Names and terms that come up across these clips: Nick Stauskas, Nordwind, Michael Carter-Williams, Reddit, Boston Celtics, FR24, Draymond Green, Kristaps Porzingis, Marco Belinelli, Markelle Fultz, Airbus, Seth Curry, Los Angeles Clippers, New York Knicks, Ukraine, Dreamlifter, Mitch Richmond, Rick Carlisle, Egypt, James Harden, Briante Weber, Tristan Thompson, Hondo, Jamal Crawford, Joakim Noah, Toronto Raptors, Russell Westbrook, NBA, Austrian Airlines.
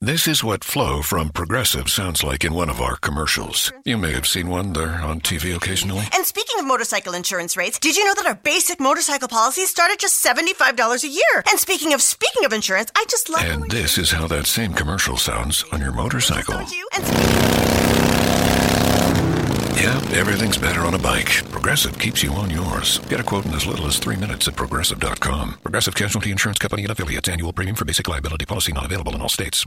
This is what flow from Progressive sounds like in one of our commercials. You may have seen one there on TV occasionally. And speaking of motorcycle insurance rates, did you know that our basic motorcycle policies start at just $75 a year? And speaking of insurance, I just love... And this is how that same commercial sounds on your motorcycle. Yeah, everything's better on a bike. Progressive keeps you on yours. Get a quote in as little as 3 minutes at Progressive.com. Progressive Casualty Insurance Company and affiliates. Annual premium for basic liability policy not available in all states.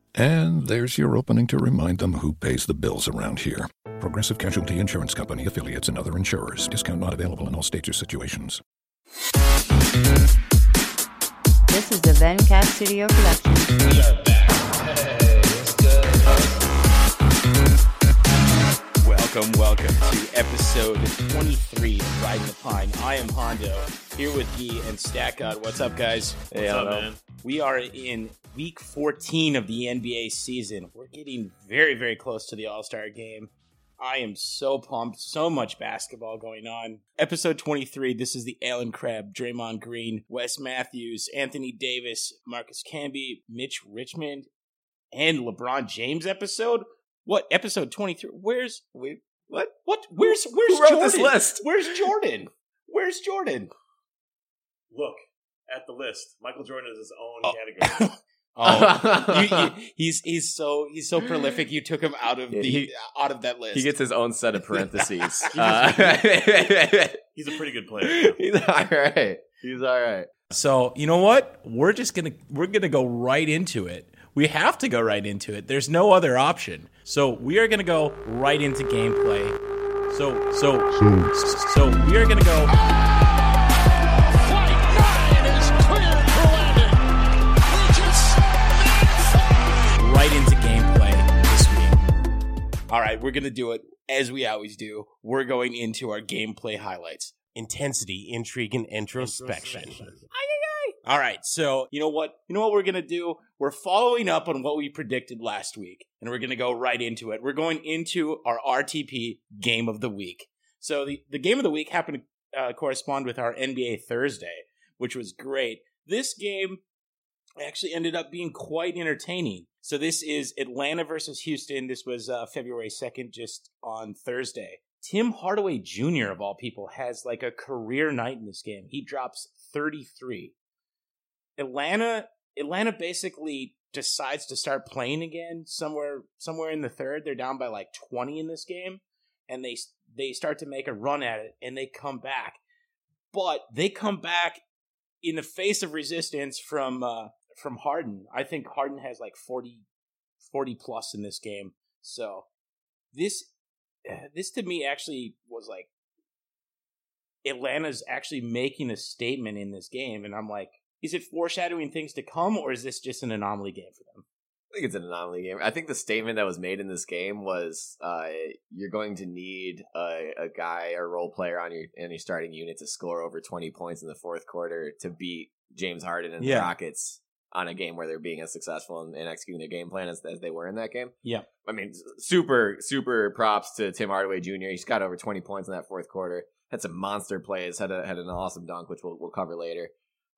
And there's your opening to remind them who pays the bills around here. Progressive Casualty Insurance Company, affiliates, and other insurers. Discount not available in all states or situations. This is the Vencast Studio production. We are back. Hey, what's good? Welcome to episode 23 of Riding the Pine. I am Hondo, here with Guy and Stack God. What's up, guys? Hey, what's up, man? We are in week 14 of the NBA season. We're getting very, very close to the All-Star game. I am so pumped. So much basketball going on. Episode 23, this is the Allen Crab, Draymond Green, Wes Matthews, Anthony Davis, Marcus Camby, Mitch Richmond, and LeBron James episode? What? Episode 23? What? Where's Jordan? Who wrote this list? Where's Jordan? Look at the list. Michael Jordan is his own category. Oh, he's so prolific. You took him out of that list. He gets his own set of parentheses. He's a pretty good player. He's all right. So you know what? We're gonna go right into it. We have to go right into it. There's no other option. So we are gonna go right into gameplay. So we are gonna go. All right, we're going to do it as we always do. We're going into our gameplay highlights. Intensity, intrigue, and introspection. All right, so you know what we're going to do? We're following up on what we predicted last week, and we're going to go right into it. We're going into our RTP Game of the Week. So the Game of the Week happened to correspond with our NBA Thursday, which was great. This game actually ended up being quite entertaining. So this is Atlanta versus Houston. This was February 2nd, just on Thursday. Tim Hardaway Jr., of all people, has like a career night in this game. He drops 33. Atlanta basically decides to start playing again somewhere in the third. They're down by like 20 in this game, and they start to make a run at it, and they come back. But they come back in the face of resistance from Harden. I think Harden has like 40 plus in this game. So this to me actually was like Atlanta's actually making a statement in this game, and I'm like, is it foreshadowing things to come, or is this just an anomaly game for them? I think it's an anomaly game. I think the statement that was made in this game was you're going to need a guy or role player on your starting unit to score over 20 points in the fourth quarter to beat James Harden and the Rockets on a game where they're being as successful and executing their game plan as they were in that game. Yeah. I mean, super, super props to Tim Hardaway Jr. He's got over 20 points in that fourth quarter. Had some monster plays, had an awesome dunk, which we'll cover later.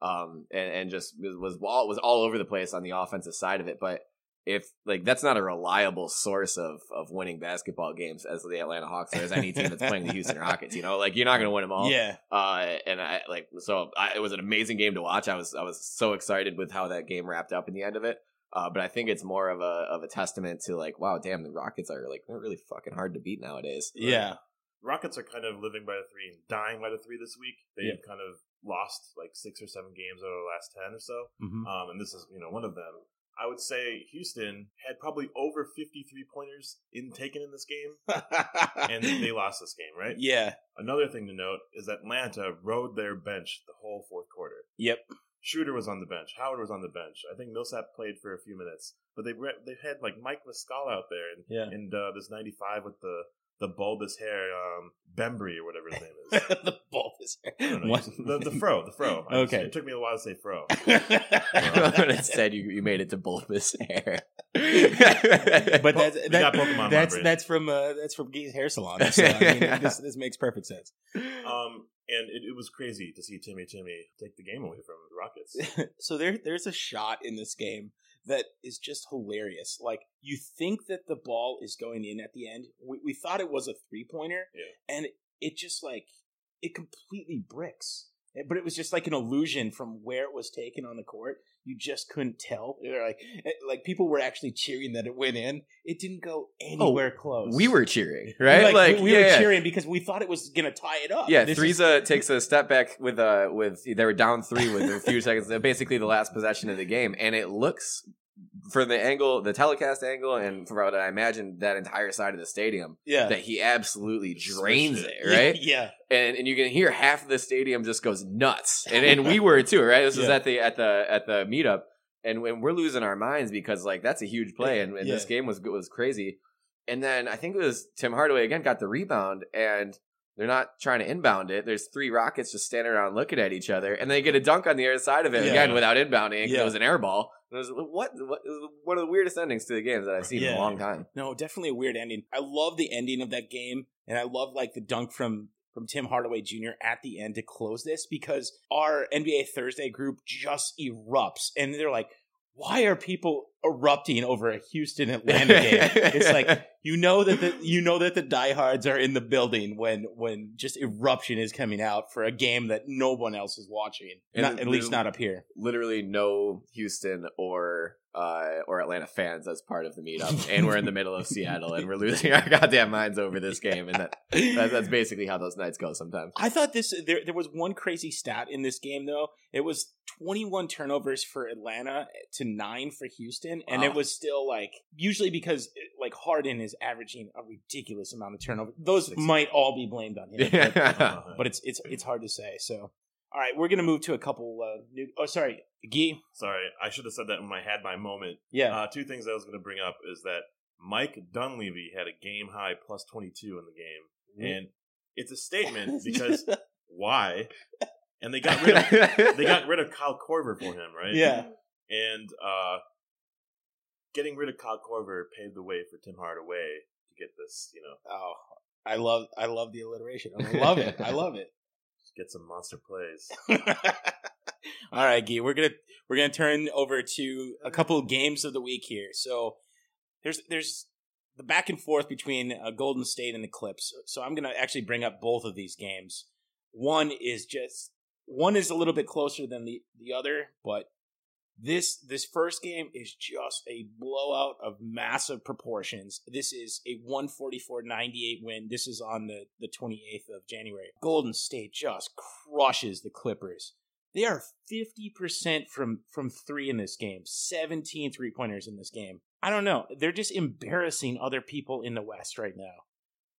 And just was all over the place on the offensive side of it. But if like that's not a reliable source of winning basketball games as the Atlanta Hawks or as any team that's playing the Houston Rockets, you know, like you're not going to win them all. Yeah. It was an amazing game to watch. I was so excited with how that game wrapped up in the end of it. But I think it's more of a testament to like, wow, damn, the Rockets are like they're really fucking hard to beat nowadays. Yeah. Like, Rockets are kind of living by the three and dying by the three this week. They've kind of lost like 6 or 7 games out of the last 10 or so. Mm-hmm. And this is, you know, one of them. I would say Houston had probably over 50 three-pointers taken in this game, and they lost this game, right? Yeah. Another thing to note is Atlanta rode their bench the whole fourth quarter. Yep. Schroeder was on the bench. Howard was on the bench. I think Millsap played for a few minutes, but they had like Mike Muscala out there, and this 95 with the the bulbous hair, Bembry or whatever his name is. The bulbous hair. The fro. Okay. It took me a while to say fro. Instead, you made it to bulbous hair. But that's from Gee's hair salon. So, I mean, this makes perfect sense. And it was crazy to see Timmy take the game away from the Rockets. So there's a shot in this game that is just hilarious. Like, you think that the ball is going in at the end. We thought it was a three-pointer, yeah. And it just, like, it completely bricks. But it was just like an illusion from where it was taken on the court. You just couldn't tell. Like people were actually cheering that it went in. It didn't go anywhere close. We were cheering, right? We were cheering because we thought it was going to tie it up. Yeah, takes a step back with they were down 3 with a few seconds. Basically, the last possession of the game, and it looks. For the angle, the telecast angle, and for what I imagine that entire side of the stadium, yeah. That he absolutely drains it, right? Yeah. And you can hear half of the stadium just goes nuts. And we were too, right? This was at the meetup, and we're losing our minds because, like, that's a huge play, and this game was crazy. And then I think it was Tim Hardaway again got the rebound, and they're not trying to inbound it. There's 3 Rockets just standing around looking at each other, and they get a dunk on the other side of it again without inbounding. Yeah. It was an air ball. It was one of the weirdest endings to the games that I've seen in a long time. No, definitely a weird ending. I love the ending of that game, and I love like the dunk from Tim Hardaway Jr. at the end to close this, because our NBA Thursday group just erupts, and they're like, why are people erupting over a Houston Atlanta game? It's like, you know that the diehards are in the building when just eruption is coming out for a game that no one else is watching, at least not up here. Literally no Houston or Atlanta fans as part of the meetup, and we're in the middle of Seattle, and we're losing our goddamn minds over this game, and that's basically how those nights go sometimes. I thought there was one crazy stat in this game, though. It was 21 turnovers for Atlanta to 9 for Houston, and it was still, like, usually because, like, Harden is averaging a ridiculous amount of turnovers. Those might all be blamed on him, but it's hard to say, so... All right, we're going to move to a couple new... Oh, sorry, Guy. Sorry, I should have said that when I had my moment. Yeah. 2 things I was going to bring up is that Mike Dunleavy had a game-high plus 22 in the game. Mm-hmm. And it's a statement because why? And they got rid of Kyle Korver for him, right? Yeah. And getting rid of Kyle Korver paved the way for Tim Hardaway to get this, you know... Oh, I love the alliteration. I love it. Get some monster plays. All right, Guy, we're gonna turn over to a couple of games of the week here. So there's the back and forth between Golden State and the Clips. So I'm gonna actually bring up both of these games. One is a little bit closer than the other, but this first game is just a blowout of massive proportions. This is a 144-98 win. This is on the 28th of January. Golden State just crushes the Clippers. They are 50% from 3 in this game, 17 three-pointers in this game. I don't know. They're just embarrassing other people in the West right now.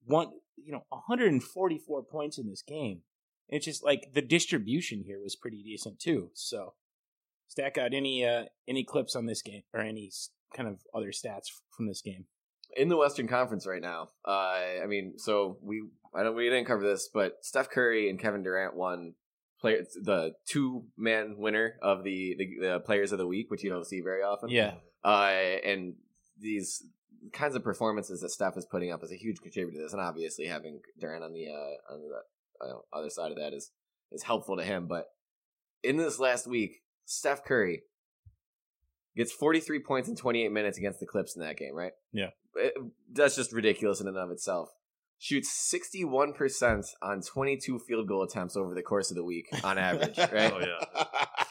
144 points in this game. It's just like the distribution here was pretty decent too, so... Stack out any clips on this game or any kind of other stats from this game in the Western Conference right now. I mean, so we didn't cover this, but Steph Curry and Kevin Durant won the 2-man winner of the Players of the Week, which you don't see very often. Yeah, and these kinds of performances that Steph is putting up is a huge contributor to this, and obviously having Durant on the other side of that is helpful to him. But in this last week, Steph Curry gets 43 points in 28 minutes against the Clips in that game, right? Yeah. That's just ridiculous in and of itself. Shoots 61% on 22 field goal attempts over the course of the week on average, right? Oh, yeah.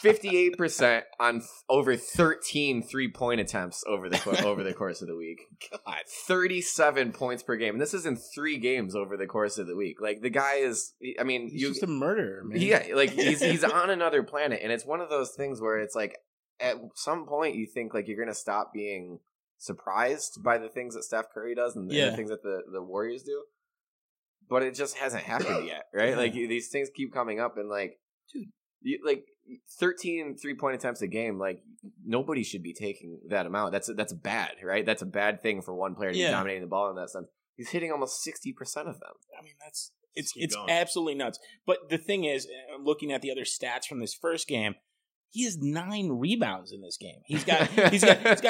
58% on over 13 three-point attempts over the course of the week. God. 37 points per game. And this is in 3 games over the course of the week. Like, the guy is, I mean... He's just a murderer, man. Yeah, like, he's on another planet. And it's one of those things where it's like, at some point, you think, like, you're going to stop being surprised by the things that Steph Curry does and the things that the Warriors do. But it just hasn't happened yet, right? Yeah. Like, these things keep coming up, and, like, dude, you, like... 13 three-point attempts a game, like, nobody should be taking that amount. That's bad, right? That's a bad thing for one player to be dominating the ball in that sense. He's hitting almost 60% of them. I mean, that's it's absolutely nuts. But the thing is, looking at the other stats from this first game, he has 9 rebounds in this game. He's got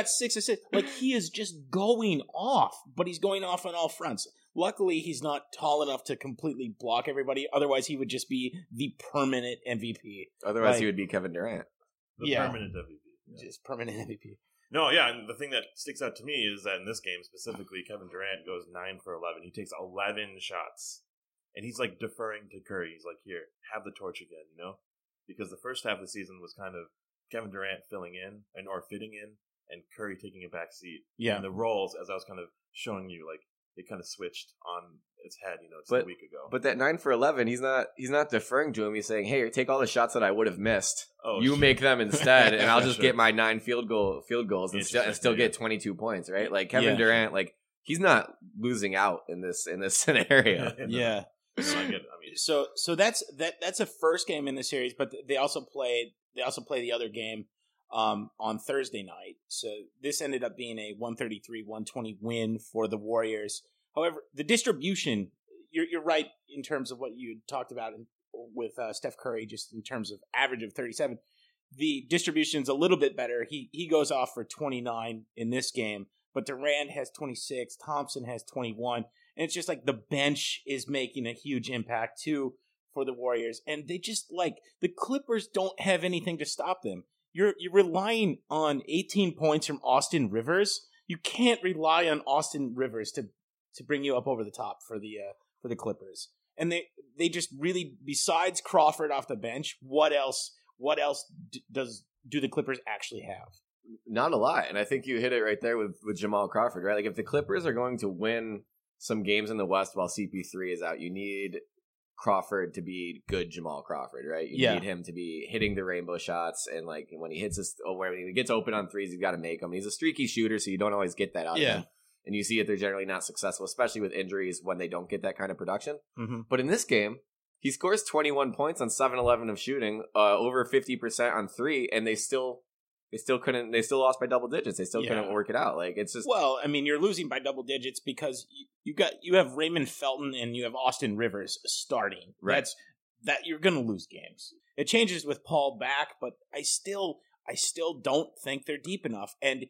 6 assists. Like, he is just going off, but he's going off on all fronts. Luckily, he's not tall enough to completely block everybody. Otherwise, he would just be the permanent MVP. Otherwise, he would be Kevin Durant. Permanent MVP. Yeah. Just permanent MVP. No, yeah, and the thing that sticks out to me is that in this game, specifically, Kevin Durant goes 9 for 11. He takes 11 shots, and he's, like, deferring to Curry. He's like, here, have the torch again, you know? Because the first half of the season was kind of Kevin Durant fitting in, and Curry taking a back seat. Yeah. And the roles, as I was kind of showing you, like, it kind of switched on its head, you know, a week ago. But that 9 for 11, he's not deferring to him. He's saying, hey, take all the shots that I would have missed. Oh, you make them instead, and I'll just get my 9 field goals and still get 22 points, right? Like, Kevin Durant, like, he's not losing out in this scenario. Yeah. No, I get it. I mean, so that's a first game in the series, but they also play the other game on Thursday night. So this ended up being a 133-120 win for the Warriors. However, the distribution, you're right in terms of what you talked about with Steph Curry, just in terms of average of 37. The distribution's a little bit better. He goes off for 29 in this game, but Durant has 26, Thompson has 21. And it's just like the bench is making a huge impact, too, for the Warriors. And they just, like, the Clippers don't have anything to stop them. You're relying on 18 points from Austin Rivers. You can't rely on Austin Rivers to bring you up over the top for the Clippers. And they just really, besides Crawford off the bench, what else do the Clippers actually have? Not a lot. And I think you hit it right there with Jamal Crawford, right? Like, if the Clippers are going to win some games in the West while CP3 is out, you need Crawford to be good Jamal Crawford, right? You need him to be hitting the rainbow shots, and like when he hits when he gets open on threes, you've got to make them. He's a streaky shooter, so you don't always get that out of him. And you see that they're generally not successful, especially with injuries when they don't get that kind of production. Mm-hmm. But in this game, he scores 21 points on 7-11 of shooting, over 50% on three, and they still lost by double digits. They still couldn't work it out. Like, it's just, well, I mean, you're losing by double digits because you have Raymond Felton and you have Austin Rivers starting. Right. That's you're going to lose games. It changes with Paul back, but I still don't think they're deep enough. And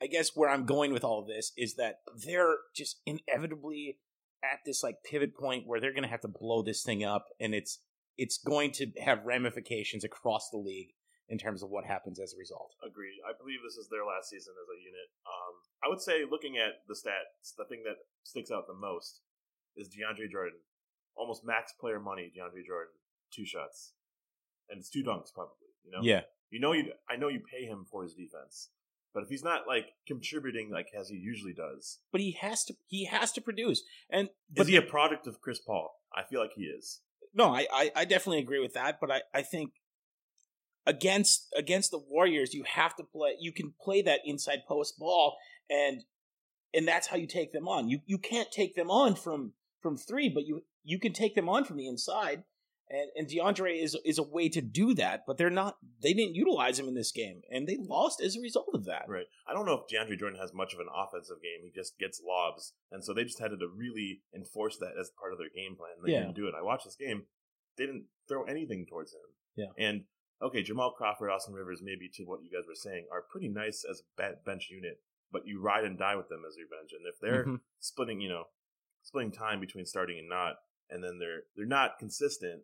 I guess where I'm going with all of this is that they're just inevitably at this like pivot point where they're going to have to blow this thing up, and it's going to have ramifications across the league in terms of what happens as a result. Agreed. I believe this is their last season as a unit. I would say, looking at the stats, the thing that sticks out the most is DeAndre Jordan. Almost max player money, DeAndre Jordan. 2 shots. And it's 2 dunks, probably. You know? Yeah. I know you pay him for his defense, but if he's not like contributing like as he usually does. But he has to produce. And is he a product of Chris Paul? I feel like he is. No, I definitely agree with that, but I think Against the Warriors, you have to play. You can play that inside post ball, and that's how you take them on. You can't take them on from three, but you can take them on from the inside. And DeAndre is a way to do that, but they didn't utilize him in this game, and they lost as a result of that. Right. I don't know if DeAndre Jordan has much of an offensive game. He just gets lobs, and so they just had to really enforce that as part of their game plan. They didn't do it. I watched this game; they didn't throw anything towards him. Yeah, and. Okay, Jamal Crawford, Austin Rivers, maybe to what you guys were saying, are pretty nice as a bench unit, but you ride and die with them as your bench. And if they're splitting time between starting and not, and then they're not consistent,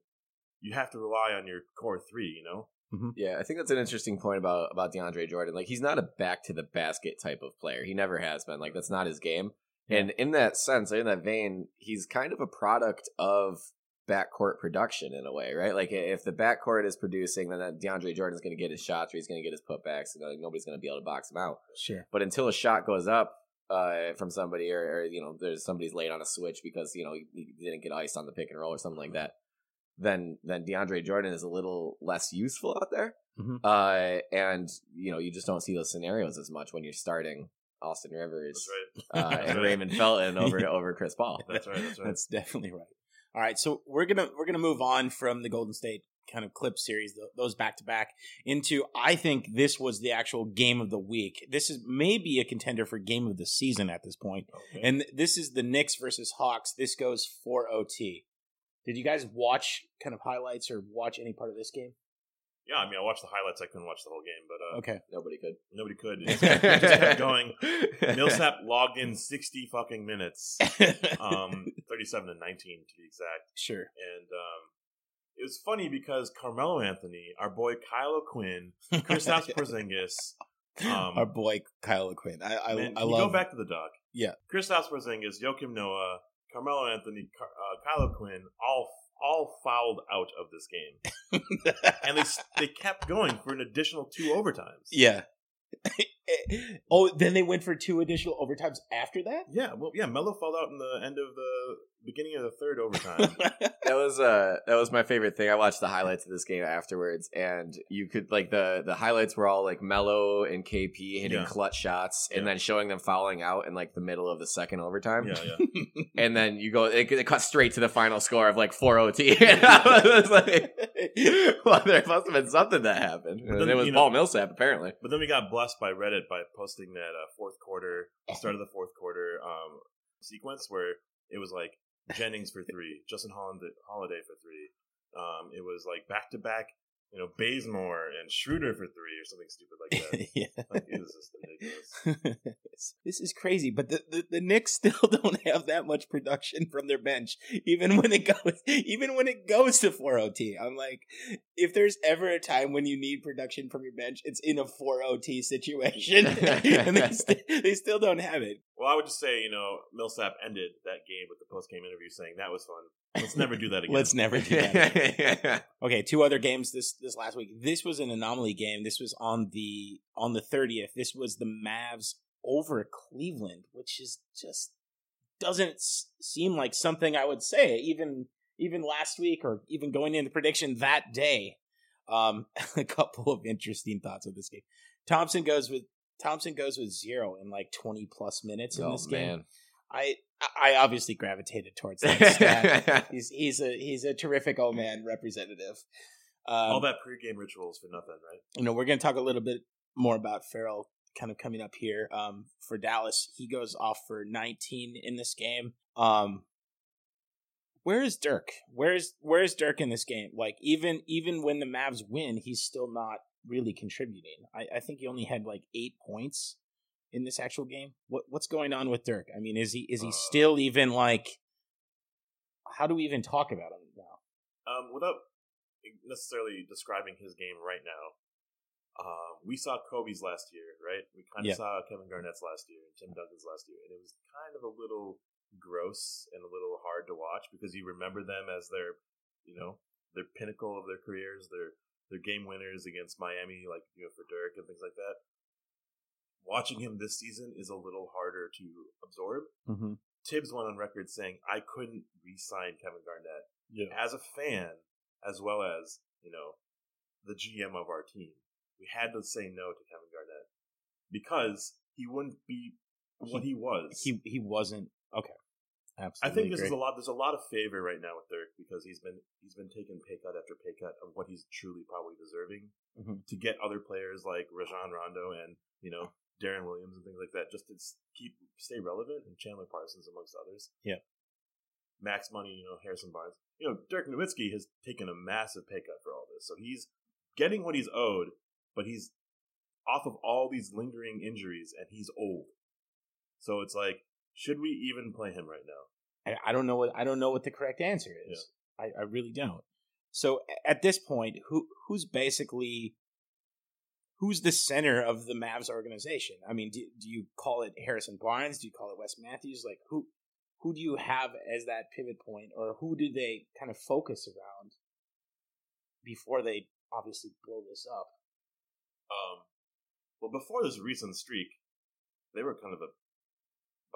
you have to rely on your core three, you know? Mm-hmm. Yeah, I think that's an interesting point about DeAndre Jordan. Like, he's not a back-to-the-basket type of player. He never has been. Like, that's not his game. Yeah. And in that sense, in that vein, he's kind of a product of backcourt production in a way, right? Like, if the backcourt is producing, then DeAndre Jordan's going to get his shots, or he's going to get his putbacks, and nobody's going to be able to box him out. Sure. But until a shot goes up from somebody, or you know, there's somebody's late on a switch because you know he didn't get iced on the pick and roll or something like that, then DeAndre Jordan is a little less useful out there, and you know, you just don't see those scenarios as much when you're starting Austin Rivers and Raymond Felton over Chris Paul. That's right. That's definitely right. All right, so we're gonna move on from the Golden State kind of clip series, those back-to-back, into I think this was the actual game of the week. This is maybe a contender for game of the season at this point. Okay. And this is the Knicks versus Hawks. This goes for OT. Did you guys watch kind of highlights or watch any part of this game? Yeah, I mean, I watched the highlights. I couldn't watch the whole game, but okay, nobody could. It just kept going. Millsap logged in 60 fucking minutes, 37-19 to be exact. Sure. And it was funny because Carmelo Anthony, our boy Kylo Quinn, Kristaps Porzingis, our boy Kylo Quinn. I love. Go back to the doc. Yeah, Kristaps Porzingis, Joakim Noah, Carmelo Anthony, Kylo Quinn, all fouled out of this game. And they kept going for an additional two overtimes. Yeah. Oh, then they went for two additional overtimes after that? Yeah. Well, yeah, Melo fouled out in the end of the beginning of the third overtime. That was my favorite thing. I watched the highlights of this game afterwards, and you could like the highlights were all like Melo and KP hitting clutch shots, and then showing them fouling out in like the middle of the second overtime. Yeah. And then you go, it cut straight to the final score of like 4-0. I was like, well, there must have been something that happened. Then, it was Paul Millsap apparently. But then we got blessed by Reddit by posting that start of the fourth quarter sequence where it was like Jennings for three, Justin Holiday for three. It was like back-to-back, Bazemore and Schroeder for three or something stupid like that. Yeah. Like, it was just ridiculous. This is crazy, but the Knicks still don't have that much production from their bench, even when it goes to 4-OT. I'm like, if there's ever a time when you need production from your bench, it's in a 4-OT situation, and they still don't have it. Well, I would just say, Millsap ended that game with the post-game interview saying that was fun. Let's never do that again. Yeah. Okay, two other games this last week. This was an anomaly game. This was on the 30th. This was the Mavs over Cleveland, which is just doesn't seem like something I would say even last week or even going into prediction that day. A couple of interesting thoughts of this game. Thompson goes with 0 in like 20 plus minutes in this game. Man. I obviously gravitated towards that stat. He's a terrific old man representative. All that pregame rituals for nothing, right? We're going to talk a little bit more about Ferrell kind of coming up here. For Dallas, he goes off for 19 in this game. Where is Dirk? Where is Dirk in this game? Like even when the Mavs win, he's still not really contributing. I think he only had like 8 points. In this actual game, what's going on with Dirk? I mean, is he still even like? How do we even talk about him now? Without necessarily describing his game right now, we saw Kobe's last year, right? We kind of saw Kevin Garnett's last year and Tim Duncan's last year, and it was kind of a little gross and a little hard to watch because you remember them as their, their pinnacle of their careers, their game winners against Miami, like for Dirk and things like that. Watching him this season is a little harder to absorb. Mm-hmm. Tibbs went on record saying, I couldn't re-sign Kevin Garnett as a fan, as well as, the GM of our team. We had to say no to Kevin Garnett because he wouldn't be what he was. He wasn't. Okay. Absolutely. I think there's a lot of favor right now with Dirk because he's been taking pay cut after pay cut of what he's truly probably deserving to get other players like Rajon Rondo and, Darren Williams and things like that, just to stay relevant, and Chandler Parsons amongst others. Yeah, max money, Harrison Barnes, Dirk Nowitzki has taken a massive pay cut for all this, so he's getting what he's owed, but he's off of all these lingering injuries, and he's old. So it's like, should we even play him right now? I don't know what the correct answer is. Yeah. I really don't. So at this point, who's basically? Who's the center of the Mavs organization? I mean, do you call it Harrison Barnes? Do you call it Wes Matthews? Like, who do you have as that pivot point? Or who do they kind of focus around before they obviously blow this up? Well, before this recent streak, they were kind of a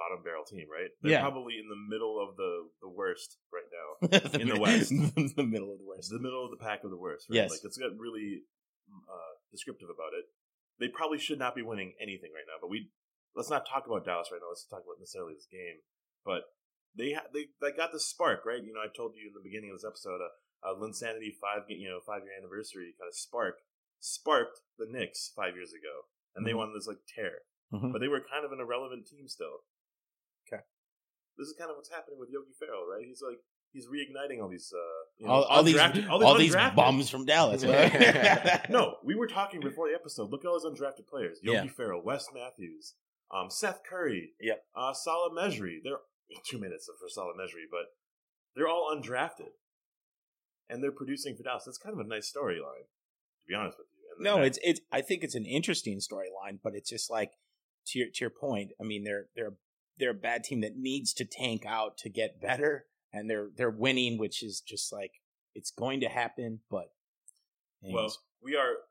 bottom barrel team, right? They're probably in the middle of the worst right now in the West. The middle of the worst. The middle of the pack of the worst, right? Yes. Like, it's got really... descriptive about it. They probably should not be winning anything right now, but let's not talk about Dallas right now. Let's talk about necessarily this game, but they got the spark, right? I told you in the beginning of this episode, Linsanity 5-year anniversary kind of sparked the Knicks 5 years ago, and they went on this tear, but they were kind of an irrelevant team still. Okay, this is kind of what's happening with Yogi Ferrell, right? He's reigniting all these all these bums from Dallas. Right? No, we were talking before the episode. Look at all those undrafted players: Yogi Ferrell, Wes Matthews, Seth Curry, Salah Mejri. They're 2 minutes for Salah Mejri, but they're all undrafted, and they're producing for Dallas. That's kind of a nice storyline, to be honest with you. No, it's. I think it's an interesting storyline, but it's just to your point. I mean, they're a bad team that needs to tank out to get better. And they're winning, which is just it's going to happen. But anyways. Well, we are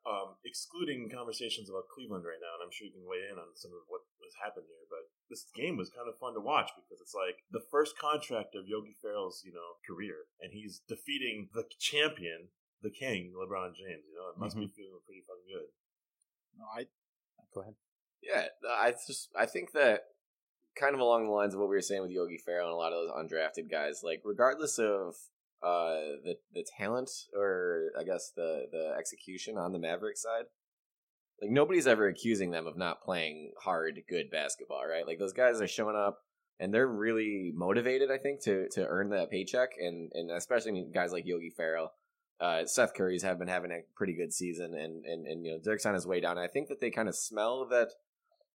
excluding conversations about Cleveland right now, and I'm sure you can weigh in on some of what has happened here. But this game was kind of fun to watch because it's the first contract of Yogi Ferrell's career, and he's defeating the champion, the king, LeBron James. It must be feeling pretty fucking good. No, go ahead. Yeah, I think that. Kind of along the lines of what we were saying with Yogi Ferrell and a lot of those undrafted guys, regardless of the talent or I guess the execution on the Mavericks side, nobody's ever accusing them of not playing hard, good basketball, right? Those guys are showing up and they're really motivated, I think, to earn that paycheck, and especially guys like Yogi Ferrell, Seth Curry's have been having a pretty good season, and Dirk's on his way down. I think that they kind of smell that.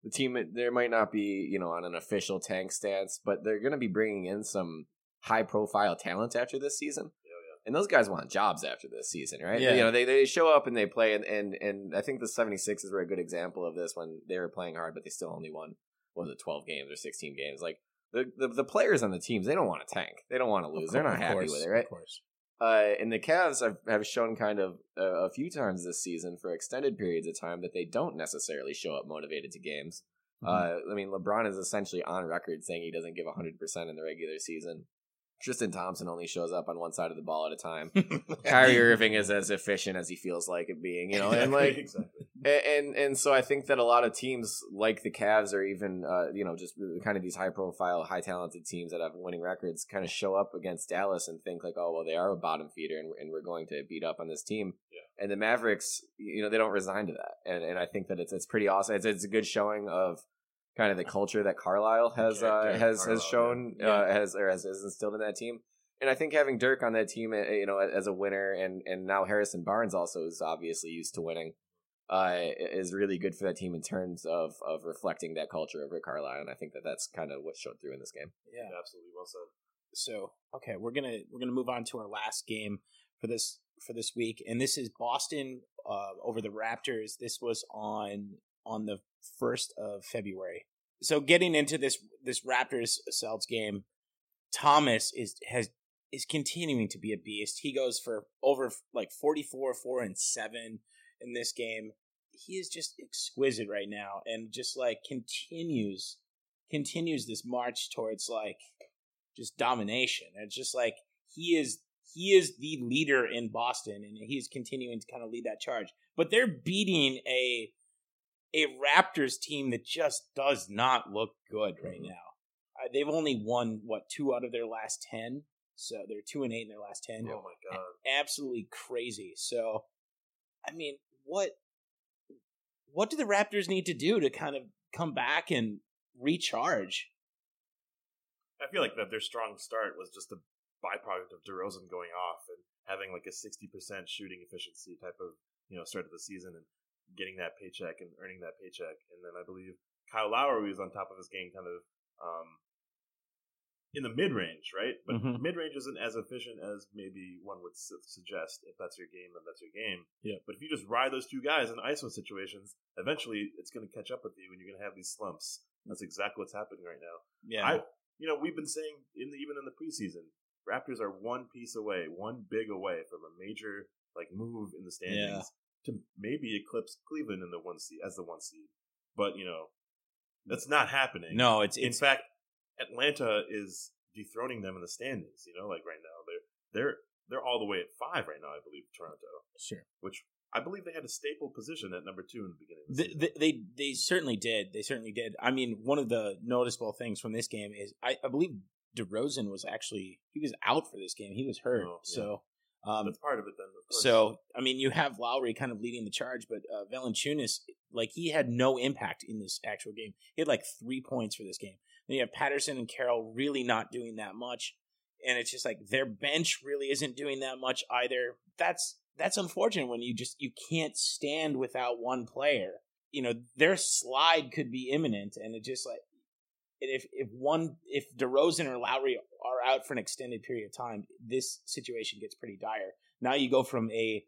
The team, there might not be, on an official tank stance, but they're going to be bringing in some high-profile talent after this season. Yeah. And those guys want jobs after this season, right? Yeah. They show up and they play, and I think the 76ers were a good example of this when they were playing hard, but they still only won, 12 games or 16 games? The players on the teams, they don't want to tank. They don't want to lose. They're not happy with it, right? Of course. And the Cavs have shown kind of a few times this season for extended periods of time that they don't necessarily show up motivated to games. Mm-hmm. LeBron is essentially on record saying he doesn't give 100% in the regular season. Tristan Thompson only shows up on one side of the ball at a time. Kyrie Irving is as efficient as he feels like it being, exactly. And so I think that a lot of teams like the Cavs or even, just kind of these high profile, high talented teams that have winning records kind of show up against Dallas and think they are a bottom feeder and we're going to beat up on this team. Yeah. And the Mavericks, they don't resign to that. And I think that it's pretty awesome. It's a good showing of kind of the culture that Carlisle has instilled in that team. And I think having Dirk on that team, as a winner, and now Harrison Barnes also is obviously used to winning, is really good for that team in terms of reflecting that culture of Rick Carlisle. And I think that that's kind of what showed through in this game. Yeah, absolutely, well said. So, okay, we're gonna move on to our last game for this week, and this is Boston over the Raptors. This was on the 1st of February. So getting into this Raptors-Celtics game, Thomas is continuing to be a beast. He goes for over 44, 4 and 7 in this game. He is just exquisite right now and just continues this march towards just domination. It's just he is the leader in Boston, and he's continuing to kind of lead that charge. But they're beating a Raptors team that just does not look good right now. They've only won, 2 out of their last 10? So they're 2-8 in their last 10. Oh, my God. Absolutely crazy. So, what do the Raptors need to do to kind of come back and recharge? I feel that their strong start was just a byproduct of DeRozan going off and having a 60% shooting efficiency type of, start of the season and getting that paycheck and earning that paycheck. And then I believe Kyle Lowry was on top of his game kind of in the mid-range, right? But mid-range isn't as efficient as maybe one would suggest. If that's your game, then that's your game. Yeah. But if you just ride those two guys in ISO situations, eventually it's going to catch up with you and you're going to have these slumps. That's exactly what's happening right now. Yeah. We've been saying, even in the preseason, Raptors are one big away from a major move in the standings. Yeah. To maybe eclipse Cleveland in the one seed as the one seed, but that's not happening. No, in fact, Atlanta is dethroning them in the standings. Right now they're all the way at 5 right now. I believe Toronto, sure, which I believe they had a staple position at number 2 in the beginning. They certainly did. They certainly did. One of the noticeable things from this game is I believe DeRozan was out for this game. He was hurt, so. That's part of it, then. Of course. So, I mean, you have Lowry kind of leading the charge, but Valanciunas, like, he had no impact in this actual game. He had like 3 points for this game. Then you have Patterson and Carroll really not doing that much, and it's just like their bench really isn't doing that much either. That's unfortunate when you can't stand without one player. You know, their slide could be imminent, and it just like if DeRozan or Lowry are out for an extended period of time, this situation gets pretty dire. Now you go from a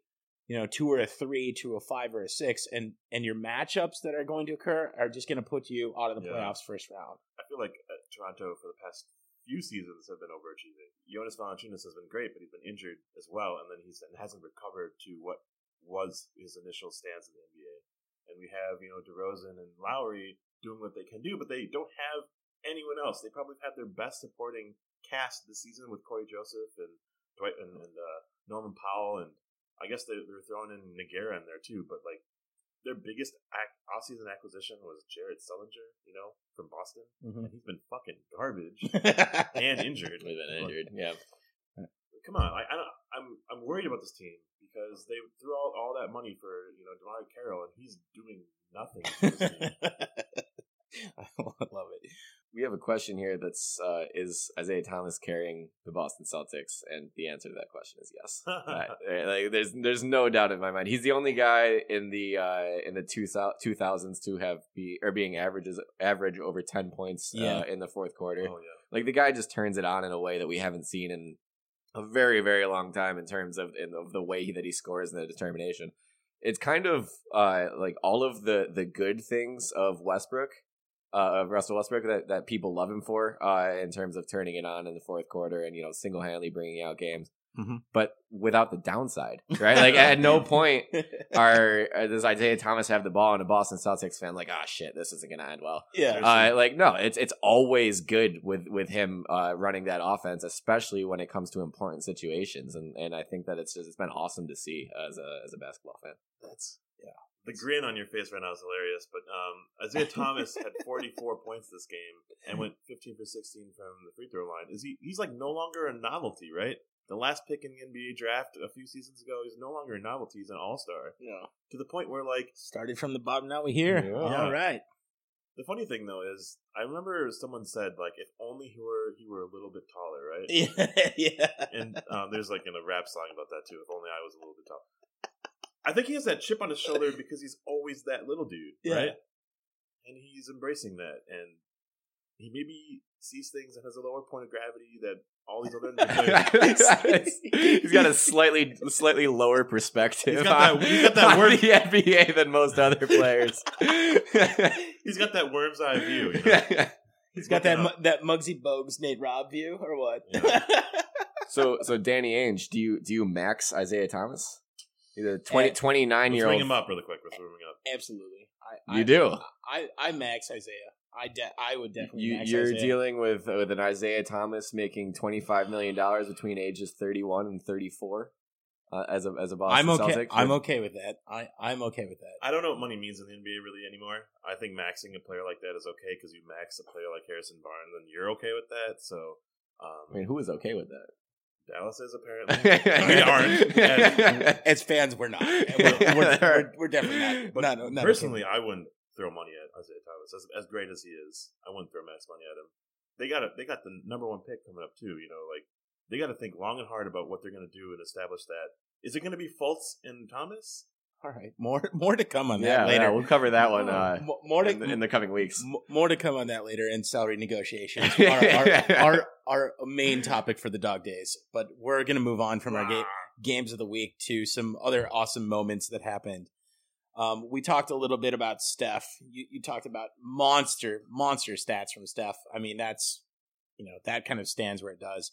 2 or a 3 to a 5 or a 6, and your matchups that are going to occur are just going to put you out of the playoffs first round. I feel like Toronto for the past few seasons have been overachieving. Jonas Valanciunas has been great, but he's been injured as well, and then he hasn't recovered to what was his initial stance in the NBA. And we have DeRozan and Lowry doing what they can do, but they don't have anyone else. They probably had their best supporting cast this season with Corey Joseph and Dwight and Norman Powell, and I guess they're throwing in Nogueira in there too. But like their biggest offseason acquisition was Jared Sullinger, from Boston. Mm-hmm. And he's been fucking garbage and injured. He's been injured, yeah. Come on, I'm worried about this team because they threw out all that money for DeMarcus Cousins, and he's doing nothing for this team. I love it. We have a question here that's, is Isaiah Thomas carrying the Boston Celtics? And the answer to that question is yes. Like, there's no doubt in my mind. He's the only guy in the 2000s to have being average over 10 points in the fourth quarter. Oh, yeah. Like the guy just turns it on in a way that we haven't seen in a very, very long time in terms of the way that he scores and the determination. It's kind of like all of the good things of Westbrook. Of Russell Westbrook that people love him for in terms of turning it on in the fourth quarter and single-handedly bringing out games, mm-hmm. but without the downside, right? Like at no point does Isaiah Thomas have the ball and a Boston Celtics fan like, ah, shit, this isn't going to end well. Yeah, like no, it's always good with him running that offense, especially when it comes to important situations, and I think that it's been awesome to see as a basketball fan. That's yeah. The grin on your face right now is hilarious, but Isaiah Thomas had 44 points this game and went 15 for 16 from the free throw line. He's like no longer a novelty, right? The last pick in the NBA draft a few seasons ago, he's no longer a novelty. He's an all-star. Yeah. To the point where like... Started from the bottom, now we're here. Yeah. All right. The funny thing, though, is I remember someone said, like, if only he were a little bit taller, right? Yeah. And there's like a rap song about that, too. If only I was a little bit taller. I think he has that chip on his shoulder because he's always that little dude, right? And he's embracing that. And he maybe sees things and has a lower point of gravity that all these other players. He's got a slightly lower perspective. He's got that worm the NBA than most other players. He's got that worm's eye view. He's got that Muggsy Bogues, Nate Robb view, or what? Yeah. So Danny Ainge, do you max Isaiah Thomas? The 29-year-old. Let's ring him up really quick. Let's ring him up. Absolutely. I max Isaiah. I would definitely max Isaiah. You're dealing with an Isaiah Thomas making $25 million between ages 31 and 34 as a Boston Celtic. I'm okay with that. I'm okay with that. I don't know what money means in the NBA really anymore. I think maxing a player like that is okay because you max a player like Harrison Barnes and you're okay with that. So, I mean, who is okay with that? Dallas is apparently. We aren't. As fans, we're not. We're definitely not. But not personally, I wouldn't throw money at Isaiah Thomas. As great as he is, I wouldn't throw max money at him. They got the number 1 pick coming up too. Like they got to think long and hard about what they're going to do and establish that. Is it going to be Fultz and Thomas? All right, more to come on that later. Yeah, we'll cover that one in the coming weeks. More to come on that later, and salary negotiations are a main topic for the dog days. But we're going to move on from our games of the week to some other awesome moments that happened. We talked a little bit about Steph. You talked about monster stats from Steph. I mean, that's that kind of stands where it does.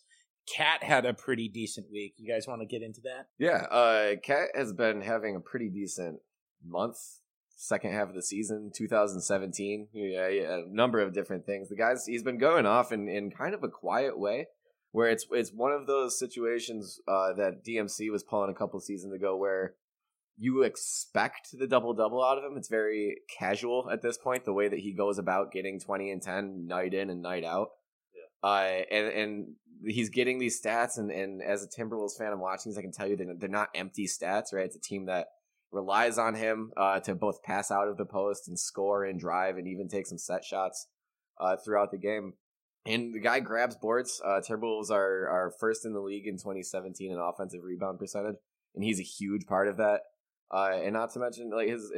Cat had a pretty decent week. You guys want to get into that? Yeah, Cat has been having a pretty decent month, second half of the season, 2017. Yeah, a number of different things. The guys, he's been going off in kind of a quiet way, where it's one of those situations that DMC was pulling a couple seasons ago, where you expect the double-double out of him. It's very casual at this point, the way that he goes about getting 20 and 10 night in and night out. And he's getting these stats, and as a Timberwolves fan, I'm watching these. I can tell you they're not empty stats, right? It's a team that relies on him to both pass out of the post and score and drive and even take some set shots throughout the game. And the guy grabs boards. Timberwolves are first in the league in 2017 in offensive rebound percentage, and he's a huge part of that. And not to mention, like, his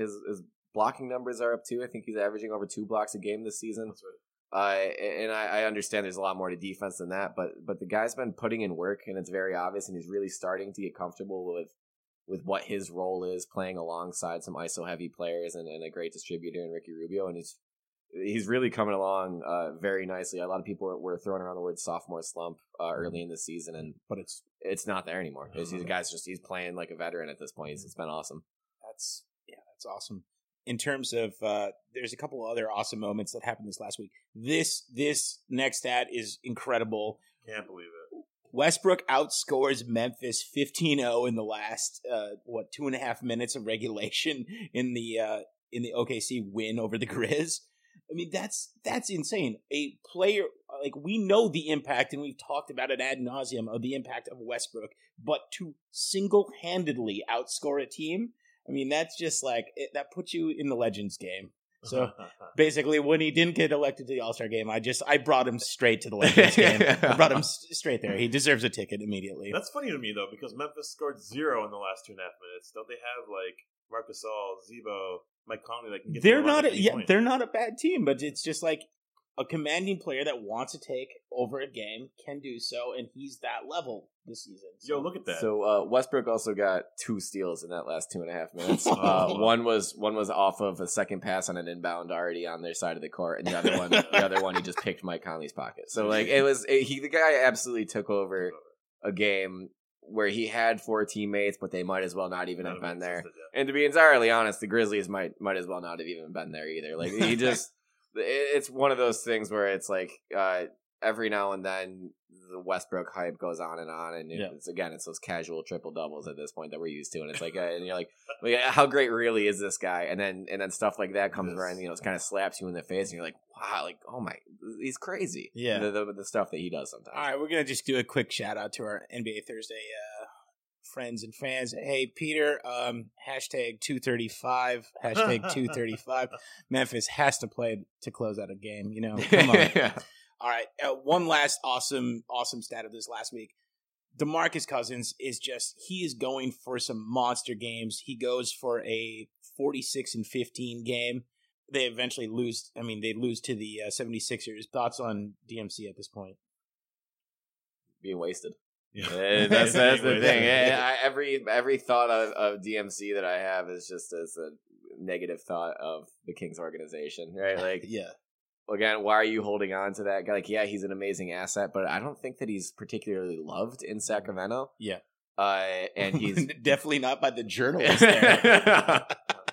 blocking numbers are up too. I think he's averaging over 2 blocks a game this season. That's right. And I understand there's a lot more to defense than that, but the guy's been putting in work, and it's very obvious, and he's really starting to get comfortable with what his role is, playing alongside some ISO-heavy players and a great distributor in Ricky Rubio, and he's really coming along very nicely. A lot of people were throwing around the word sophomore slump early in the season, but it's not there anymore. It's, the guy's just he's playing like a veteran at this point. It's been awesome. That's awesome. In terms of, there's a couple other awesome moments that happened this last week. This next stat is incredible. Can't believe it. Westbrook outscores Memphis 15-0 in the last 2.5 minutes of regulation in the OKC win over the Grizz. I mean, that's insane. A player, like, we know the impact, and we've talked about it ad nauseum of the impact of Westbrook, but to single-handedly outscore a team. I mean, that's just like that puts you in the Legends game. So basically, when he didn't get elected to the All-Star game, I brought him straight to the Legends game. I brought him straight there. He deserves a ticket immediately. That's funny to me, though, because Memphis scored 0 in the last 2.5 minutes. Don't they have, like, Marcus All, Zebo, Mike Conley? Like, they're not a bad team, but it's just like a commanding player that wants to take over a game can do so, and he's that level this season. So. Yo, look at that. So Westbrook also got 2 steals in that last 2.5 minutes. One was off of a second pass on an inbound already on their side of the court, and the other one he just picked Mike Conley's pocket. So like the guy absolutely took over a game where he had 4 teammates, but they might as well not even have been there. And to be entirely honest, the Grizzlies might as well not have even been there either. Like he just. It's one of those things where it's like every now and then the Westbrook hype goes on, and it's those casual triple doubles at this point that we're used to, and it's like, and you're like, how great really is this guy? And then stuff like that comes around, and, it kind of slaps you in the face, and you're like, wow, like, oh my, he's crazy. Yeah, the stuff that he does sometimes. All right, we're gonna just do a quick shout out to our NBA Thursday friends and fans. Hey, Peter, hashtag 235, hashtag 235. Memphis has to play to close out a game, come on. Yeah. All right, one last awesome stat of this last week. DeMarcus Cousins is going for some monster games. He goes for a 46-15 game. They eventually lose to the 76ers. Thoughts on DMC at this point? Being wasted. Yeah. That's the thing. Every thought of DMC that I have is just as a negative thought of the Kings organization, right? Like, yeah. Again, why are you holding on to that guy? Like, yeah, he's an amazing asset, but I don't think that he's particularly loved in Sacramento. Yeah, and he's definitely not by the journalists there.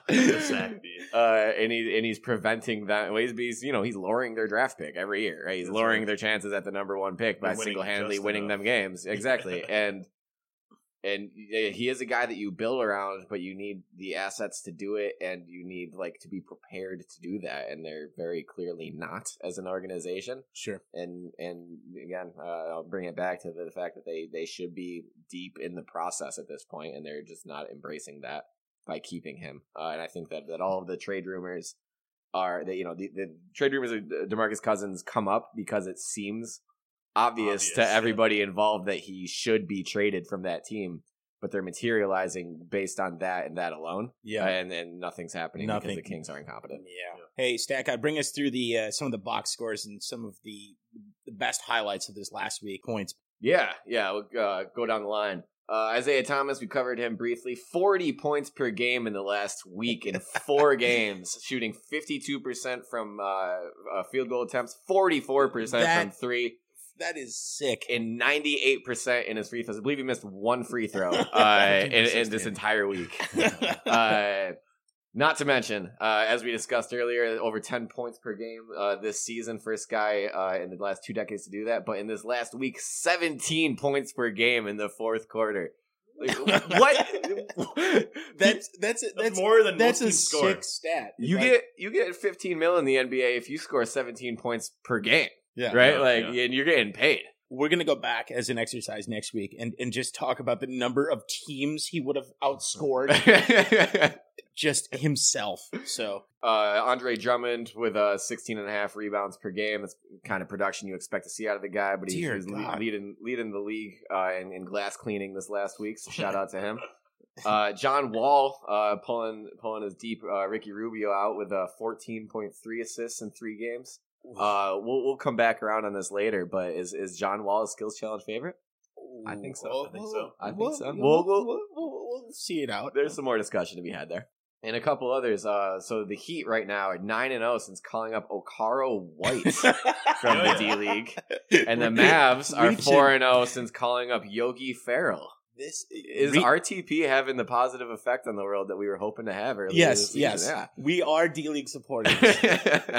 And he's preventing that. He's lowering their draft pick every year, right? He's lowering their chances at the number 1 pick by single-handedly winning them games. Exactly. And he is a guy that you build around, but you need the assets to do it, and you need to be prepared to do that. And they're very clearly not as an organization. Sure. And again, I'll bring it back to the fact that they should be deep in the process at this point, and they're just not embracing that by keeping him. And I think that all of the trade rumors are that, the trade rumors of DeMarcus Cousins come up because it seems obvious to everybody involved that he should be traded from that team, but they're materializing based on that and that alone. Yeah. And nothing's happening because the Kings are incompetent. Yeah. Hey, Stack, bring us through the some of the box scores and some of the best highlights of this last week. Points. Yeah. We'll, go down the line. Isaiah Thomas, we covered him briefly, 40 points per game in the last week in 4 games, shooting 52% from field goal attempts, 44% from 3. That is sick. And 98% in his free throws. I believe he missed 1 free throw in this entire week. Not to mention, as we discussed earlier, over 10 points per game this season. First guy in the last 2 decades to do that. But in this last week, 17 points per game in the fourth quarter. Like, what? That's more than that's most a score. Sick stat. You get $15 million in the NBA if you score 17 points per game. Yeah, right. And you're getting paid. We're going to go back as an exercise next week and just talk about the number of teams he would have outscored just himself. So Andre Drummond with 16 and a half rebounds per game. That's the kind of production you expect to see out of the guy. But he's leading the league in glass cleaning this last week. So shout out to him. John Wall pulling his deep Ricky Rubio out with 14.3 assists in 3 games. We'll come back around on this later, but is John Wall a skills challenge favorite? I think so. I think so. We'll see it out. There's some more discussion to be had there, and a couple others. So the Heat right now are 9-0 since calling up Okaro White from the D League, and the Mavs are 4-0 since calling up Yogi Ferrell. Is RTP having the positive effect on the world that we were hoping to have earlier? Yes. Yeah. We are D-League supporters.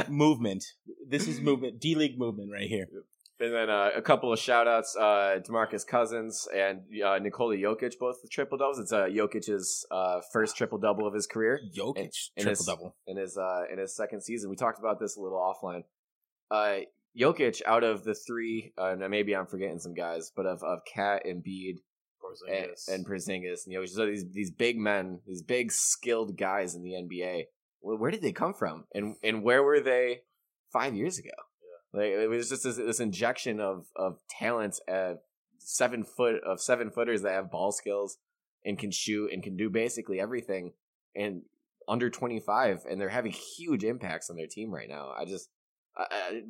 Movement. This is movement. D-League movement right here. And then a couple of shout-outs. DeMarcus Cousins and Nikola Jokic, both the triple-doubles. It's Jokic's first triple-double of his career. Jokic, triple-double. In his second season. We talked about this a little offline. Jokic, out of the three, and maybe I'm forgetting some guys, but of Cat and Embiid, Porzingis. And Porzingis, and Jokic. So these big men, these big skilled guys in the NBA. Well, where did they come from, and where were they 5 years ago? Yeah. Like it was just this injection of talent at 7 footers that have ball skills and can shoot and can do basically everything, and under 25, and they're having huge impacts on their team right now. I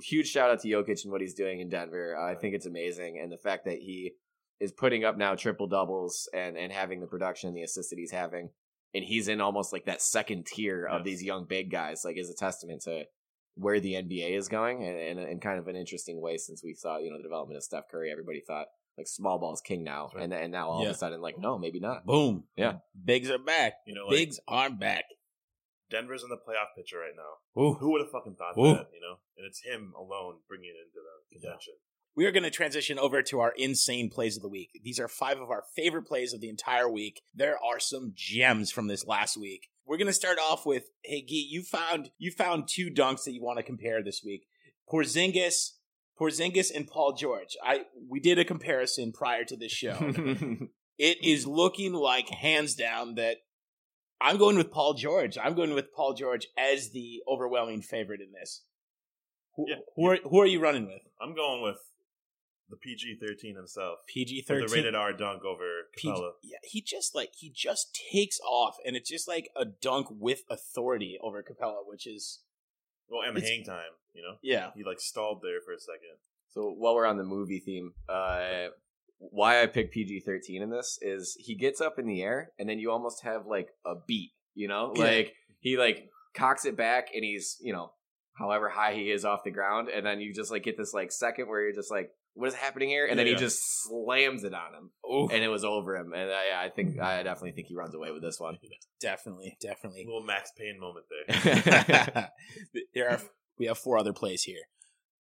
huge shout out to Jokic and what he's doing in Denver. I think it's amazing, and the fact that he is putting up now triple-doubles and having the production and the assist that he's having. And he's in almost like that second tier of these young big guys, like is a testament to where the NBA is going and kind of an interesting way since we saw, the development of Steph Curry. Everybody thought like small ball's king now. Right. And now all of a sudden, like, no, maybe not. Boom. Yeah. Bigs are back. Bigs are back. Denver's in the playoff picture right now. Ooh. Who would have fucking thought that, And it's him alone bringing it into the contention. Yeah. We are going to transition over to our insane plays of the week. These are 5 of our favorite plays of the entire week. There are some gems from this last week. We're going to start off with, hey, Gee, you found 2 dunks that you want to compare this week. Porzingis and Paul George. We did a comparison prior to this show. It is looking like hands down that I'm going with Paul George. I'm going with Paul George as the overwhelming favorite in this. Who are you running with? I'm going with the PG-13 himself. PG-13. The rated R dunk over Capella. He just takes off, and it's just like a dunk with authority over Capella, which is... Well, and the hang time, Yeah. He stalled there for a second. So while we're on the movie theme, why I picked PG-13 in this is he gets up in the air, and then you almost have a beat, Yeah. He cocks it back, and he's, however high he is off the ground, and then you just get this second where you're just what is happening here? And then he just slams it on him. Oof. And it was over him. And I definitely think he runs away with this one. Definitely. A little Max Payne moment there. We have 4 other plays here.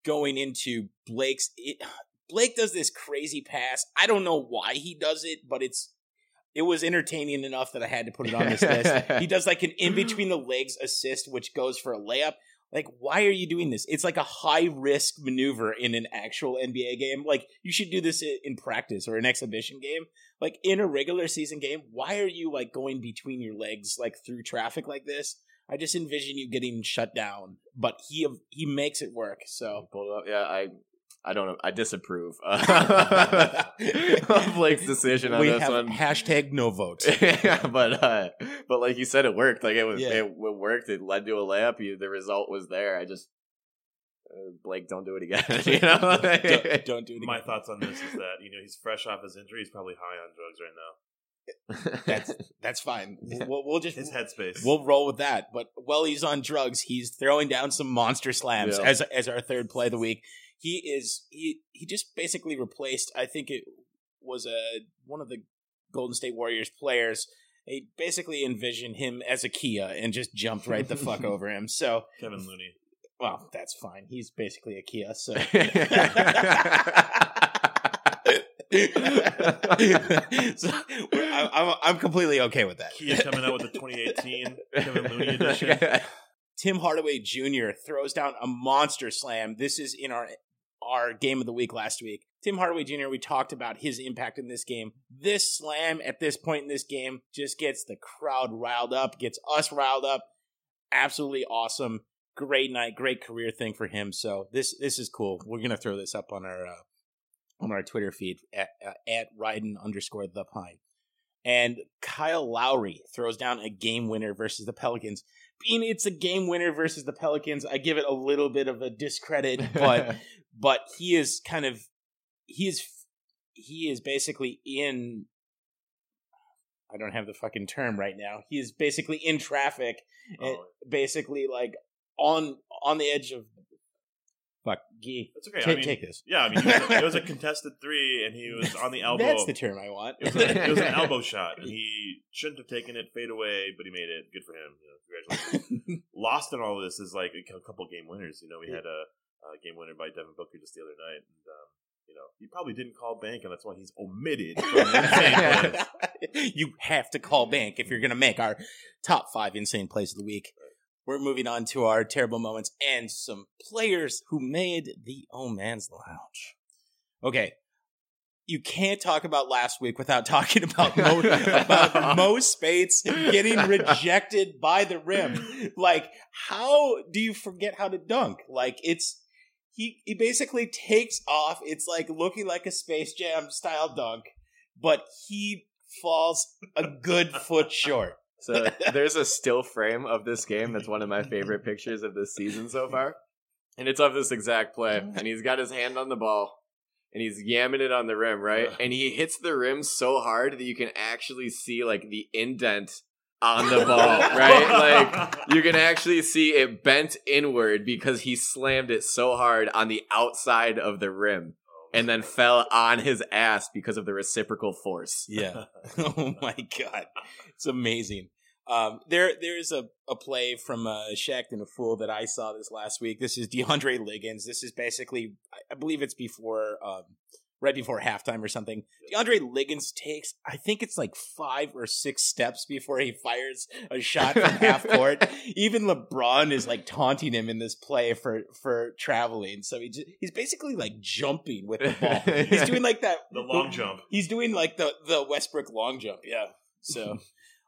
Going into Blake's. Blake does this crazy pass. I don't know why he does it, but it was entertaining enough that I had to put it on this list. He does an in-between-the-legs assist, which goes for a layup. Why are you doing this? It's a high-risk maneuver in an actual NBA game. You should do this in practice or an exhibition game. In a regular season game, why are you, going between your legs, through traffic like this? I just envision you getting shut down. But he makes it work, so. Yeah, I don't know. I disapprove of Blake's decision on this one. Hashtag no vote. Yeah, but like you said, it worked. It worked. It led to a layup. The result was there. I just Blake, don't do it again. Don't do it again. My thoughts on this is that he's fresh off his injury. He's probably high on drugs right now. That's fine. We'll just his headspace. We'll roll with that. But while he's on drugs, he's throwing down some monster slams as our third play of the week. He just basically replaced. I think it was one of the Golden State Warriors players. They basically envisioned him as a Kia and just jumped right the fuck over him. So Kevin Looney. Well, that's fine. He's basically a Kia. So. So I'm completely okay with that. Kia coming out with the 2018 Kevin Looney edition. Tim Hardaway Jr. throws down a monster slam. This is in our game of the week last week. Tim Hardaway Jr., we talked about his impact in this game. This slam at this point in this game just gets the crowd riled up, gets us riled up. Absolutely awesome. Great night, great career thing for him. So this is cool. We're going to throw this up on our Twitter feed at Ryden_ThePine. And Kyle Lowry throws down a game winner versus the Pelicans. Being it's a game winner versus the Pelicans, I give it a little bit of a discredit, but but he is basically in. I don't have the fucking term right now. He is basically in traffic, and basically like on the edge of. Fuck, Gee. That's okay. Take this. Yeah, I mean, it was a contested three, and he was on the elbow. That's the term I want. It was an elbow shot, and he shouldn't have taken it, fade away, but he made it. Good for him. You know, congratulations. Lost in all of this is like a couple game winners. You know, we had a game winner by Devin Booker just the other night, and you know, he probably didn't call bank, and that's why he's omitted from insane plays. You have to call bank if you're going to make our top 5 insane plays of the week. Right. We're moving on to our terrible moments and some players who made the Oh Man's Lounge. Okay. You can't talk about last week without talking about Mo Spates getting rejected by the rim. Like, how do you forget how to dunk? Like, it's he basically takes off. It's like looking like a Space Jam style dunk, but he falls a good foot short. So there's a still frame of this game that's one of my favorite pictures of this season so far. And it's of this exact play. And he's got his hand on the ball. And he's yamming it on the rim, right? And he hits the rim so hard that you can actually see, like, the indent on the ball, right? Like, you can actually see it bent inward because he slammed it so hard on the outside of the rim. And then fell on his ass because of the reciprocal force. Yeah. Oh, my God. It's amazing. There is a play from Shacked and a Fool that I saw this last week. This is DeAndre Liggins. This is basically, I believe it's before, right before halftime or something. DeAndre Liggins takes, I think it's like 5 or 6 steps before he fires a shot from half court. Even LeBron is like taunting him in this play for traveling. So he's basically like jumping with the ball. He's doing like that. The long jump. He's doing like the Westbrook long jump. Yeah. So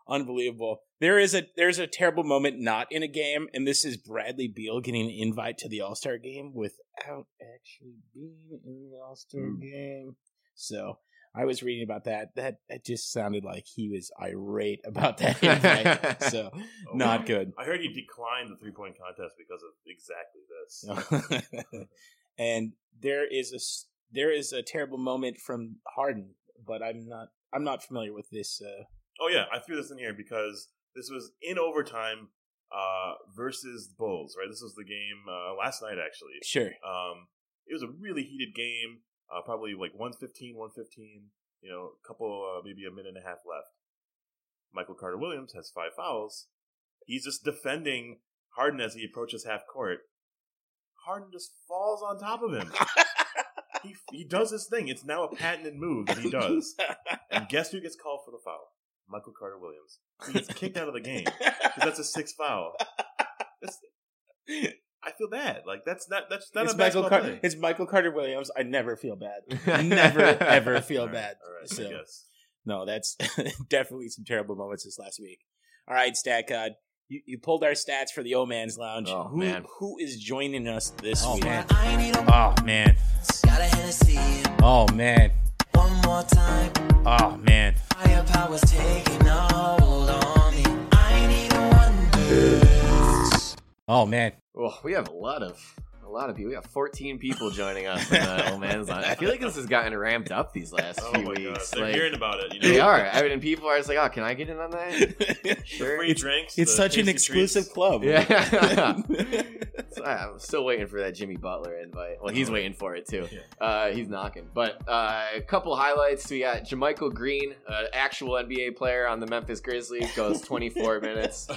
unbelievable. There's a terrible moment not in a game. And this is Bradley Beal getting an invite to the All-Star game without actually being in the All-Star game. So I was reading about that. That just sounded like he was irate about that invite. So not good. I heard he declined the three-point contest because of exactly this. And there is a terrible moment from Harden, but I'm not familiar with this. Oh yeah, I threw this in here because this was in overtime versus the Bulls, right? This was the game last night, actually. Sure. It was a really heated game. Probably like 115. You know, a couple, maybe a minute and a half left. Michael Carter-Williams has 5 fouls. He's just defending Harden as he approaches half court. Harden just falls on top of him. He does this thing. It's now a patented move that he does. And guess who gets called for the foul? Michael Carter-Williams. He gets kicked out of the game because that's a 6th foul. I feel bad. Like that's not a basketball play. It's Michael Carter-Williams. I never feel bad. Never ever feel bad. All right. So, yes. No, that's definitely some terrible moments this last week. All right, StatCod, you pulled our stats for the Old Man's Lounge. Oh, who is joining us this week? Man. Oh man. One more time. Oh man. Higher powers taking a hold on me. I need one. Oh man. Well, we have a lot of people. We have 14 people joining us on the Old Man's Lounge. I feel like this has gotten ramped up these last few weeks. They're hearing about it. You know? They are. I mean, and people are just like, oh, can I get in on that? Sure. Free drinks. It's such an exclusive club. Yeah. So I'm still waiting for that Jimmy Butler invite. Well, he's waiting for it, too. Yeah. He's knocking. But a couple highlights. We got Jermichael Green, an actual NBA player on the Memphis Grizzlies, goes 24 minutes.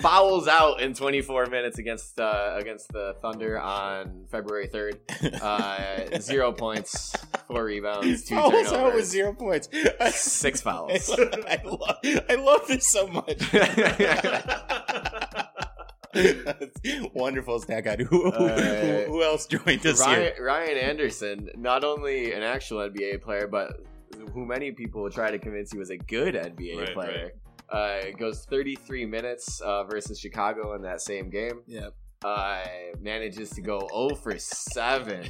Fouls out in 24 minutes against the Thunder on February 3rd. 0 points, 4 rebounds, 2 turnovers. Fouls out with 0 points. 6 fouls. I love this so much. Wonderful stat guy. Who else joined us here? Ryan Anderson, not only an actual NBA player, but who many people will try to convince you was a good NBA player. Right. Goes 33 minutes versus Chicago in that same game. Yep. Manages to go 0 for 7.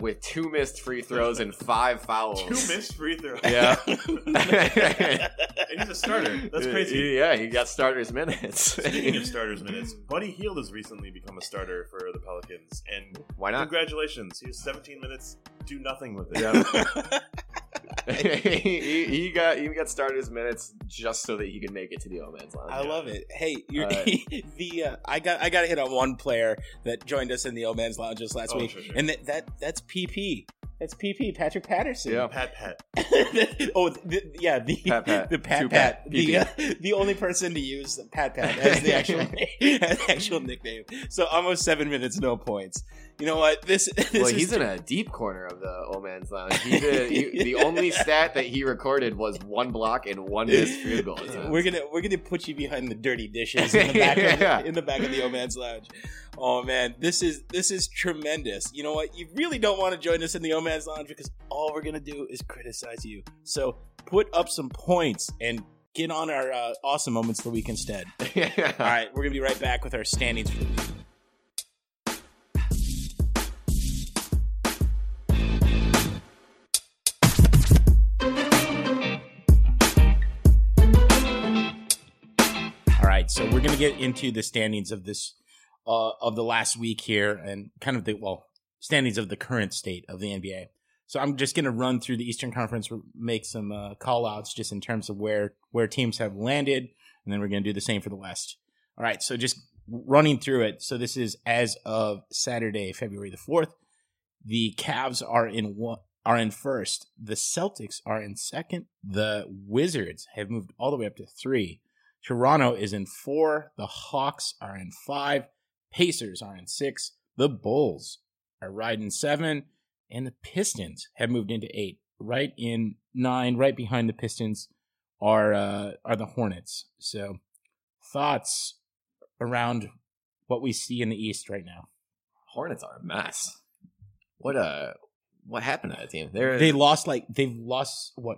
With 2 missed free throws and 5 fouls. 2 missed free throws. Yeah. He's a starter. That's crazy. Yeah, he got starters minutes. Speaking of starters minutes, Buddy Hield has recently become a starter for the Pelicans. And why not? Congratulations. He was 17 minutes. Do nothing with it. Yeah. he got starters minutes just so that he could make it to the old man's lounge. I love it. Hey, I got to hit on one player that joined us in the old man's lounge just last week, sure. And that's PP. That's PP, Patrick Patterson. Yeah, Pat. Pat. The only person to use Pat as the actual nickname. So almost 7 minutes, no points. You know what? He's in a deep corner of the old man's lounge. The only stat that he recorded was 1 block and 1 missed field goal. We're gonna put you behind the dirty dishes in the back of the old man's lounge. Oh man, this is tremendous. You know what? You really don't want to join us in the old man's lounge because all we're gonna do is criticize you. So put up some points and get on our awesome moments of the week instead. Yeah. All right, we're gonna be right back with our standings for the week. So we're going to get into the standings of this, of the last week here, and kind of standings of the current state of the NBA. So I'm just going to run through the Eastern Conference, make some call outs just in terms of where teams have landed, and then we're going to do the same for the West. All right, so just running through it. So this is as of Saturday, February the 4th. The Cavs are in first. The Celtics are in second. The Wizards have moved all the way up to 3. Toronto is in 4. The Hawks are in 5. Pacers are in 6. The Bulls are right in 7. And the Pistons have moved into 8. Right in 9, right behind the Pistons are the Hornets. So thoughts around what we see in the East right now. Hornets are a mess. What happened to that team? They've lost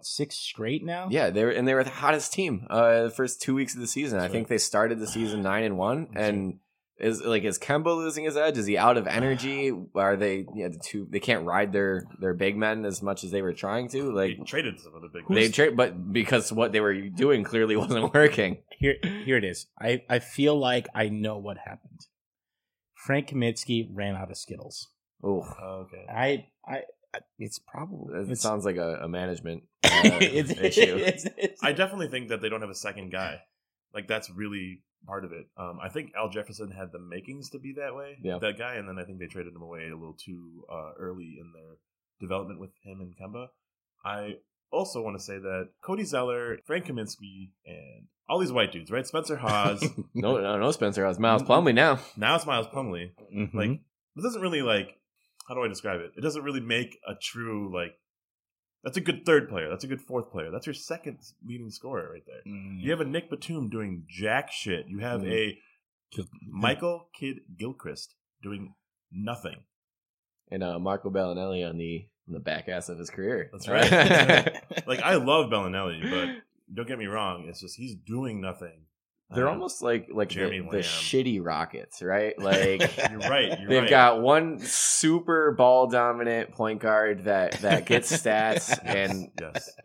6 straight now? Yeah, they were the hottest team the first 2 weeks of the season. That's I right. think they started the season 9-1, and is Kemba losing his edge? Is he out of energy? Are they they can't ride their big men as much as they were trying to? Like they traded some of the big men. But because what they were doing clearly wasn't working. Here it is. I feel like I know what happened. Frank Kaminsky ran out of Skittles. Oh, okay. It sounds like a management issue. I definitely think that they don't have a second guy. Like that's really part of it. I think Al Jefferson had the makings to be that way. Yeah. That guy, and then I think they traded him away a little too early in their development with him and Kemba. I also want to say that Cody Zeller, Frank Kaminsky, and all these white dudes, right? Spencer Hawes. no, Spencer Hawes. Miles Plumlee now. Now it's Miles Plumlee. Mm-hmm. Like this isn't really like. How do I describe it? It doesn't really make a true, like, that's a good third player. That's a good fourth player. That's your second leading scorer right there. Mm. You have a Nick Batum doing jack shit. You have a Michael Kidd Gilchrist doing nothing. And Marco Bellinelli on the back ass of his career. That's right. Like, I love Bellinelli, but don't get me wrong. It's just he's doing nothing. They're almost like the shitty Rockets, right? Like You're right. Got one super ball dominant point guard that gets stats, yes, and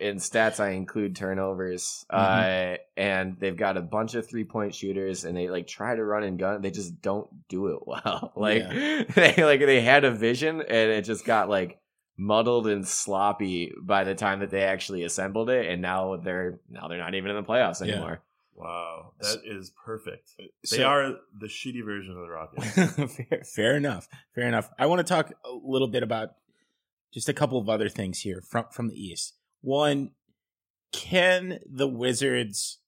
in stats I include turnovers. Mm-hmm. And they've got a bunch of 3-point shooters, and they like try to run and gun. They just don't do it well. Like they had a vision, and it just got like muddled and sloppy by the time that they actually assembled it. And now they're not even in the playoffs anymore. Yeah. Wow, that is perfect. They are the shitty version of the Rockets. Fair enough. I want to talk a little bit about just a couple of other things here from the East. One, can the Wizards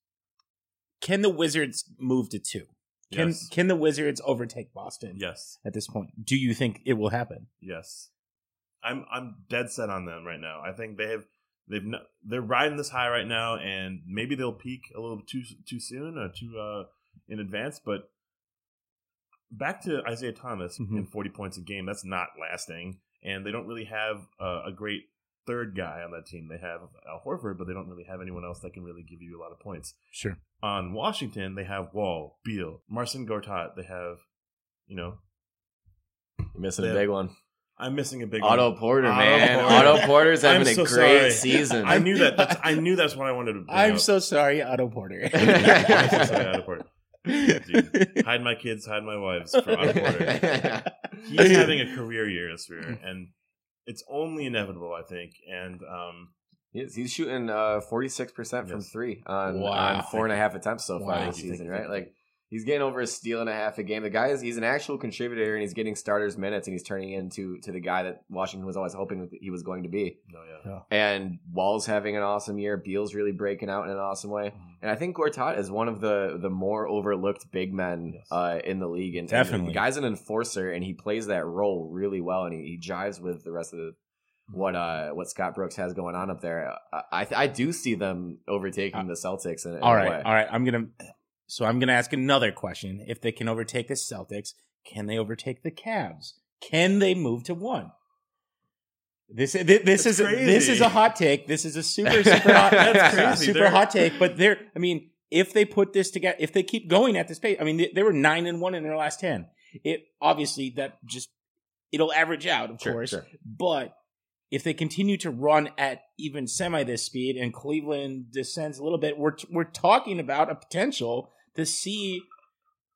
move to 2? Can the Wizards overtake Boston? Yes. At this point, do you think it will happen? Yes. I'm dead set on them right now. I think they have. They're riding this high right now, and maybe they'll peak a little too soon or too in advance. But back to Isaiah Thomas and 40 points a game. That's not lasting. And they don't really have a great third guy on that team. They have Al Horford, but they don't really have anyone else that can really give you a lot of points. Sure. On Washington, they have Wall, Beal, Marcin Gortat. They have, you know. You're missing a big one. I'm missing a big one. Otto Porter, man. Otto Porter's having a great season. I knew that's what I wanted to bring up. I'm so sorry, Otto Porter. I'm so sorry, Otto Porter. Dude, hide my kids, hide my wives from Otto Porter. He's having a career year this year, and it's only inevitable, I think. And he's shooting 46% from three on 4.5 attempts so far this season, right? Like, he's getting over a steal and a half a game. The guy he's an actual contributor, and he's getting starters minutes, and he's turning into the guy that Washington was always hoping he was going to be. Oh, yeah. Yeah. And Wall's having an awesome year. Beal's really breaking out in an awesome way. And I think Gortat is one of the more overlooked big men in the league. And definitely. The guy's an enforcer, and he plays that role really well, and he jives with the rest of the what Scott Brooks has going on up there. I do see them overtaking the Celtics in a way. All right, I'm going to ask another question. If they can overtake the Celtics, can they overtake the Cavs? Can they move to one? This is a hot take. This is a super hot that's crazy. Super hot take, but if they put this together, if they keep going at this pace, they were 9-1 in their last 10. It obviously it'll average out, of course, but if they continue to run at even semi this speed and Cleveland descends a little bit, we're talking about a potential to see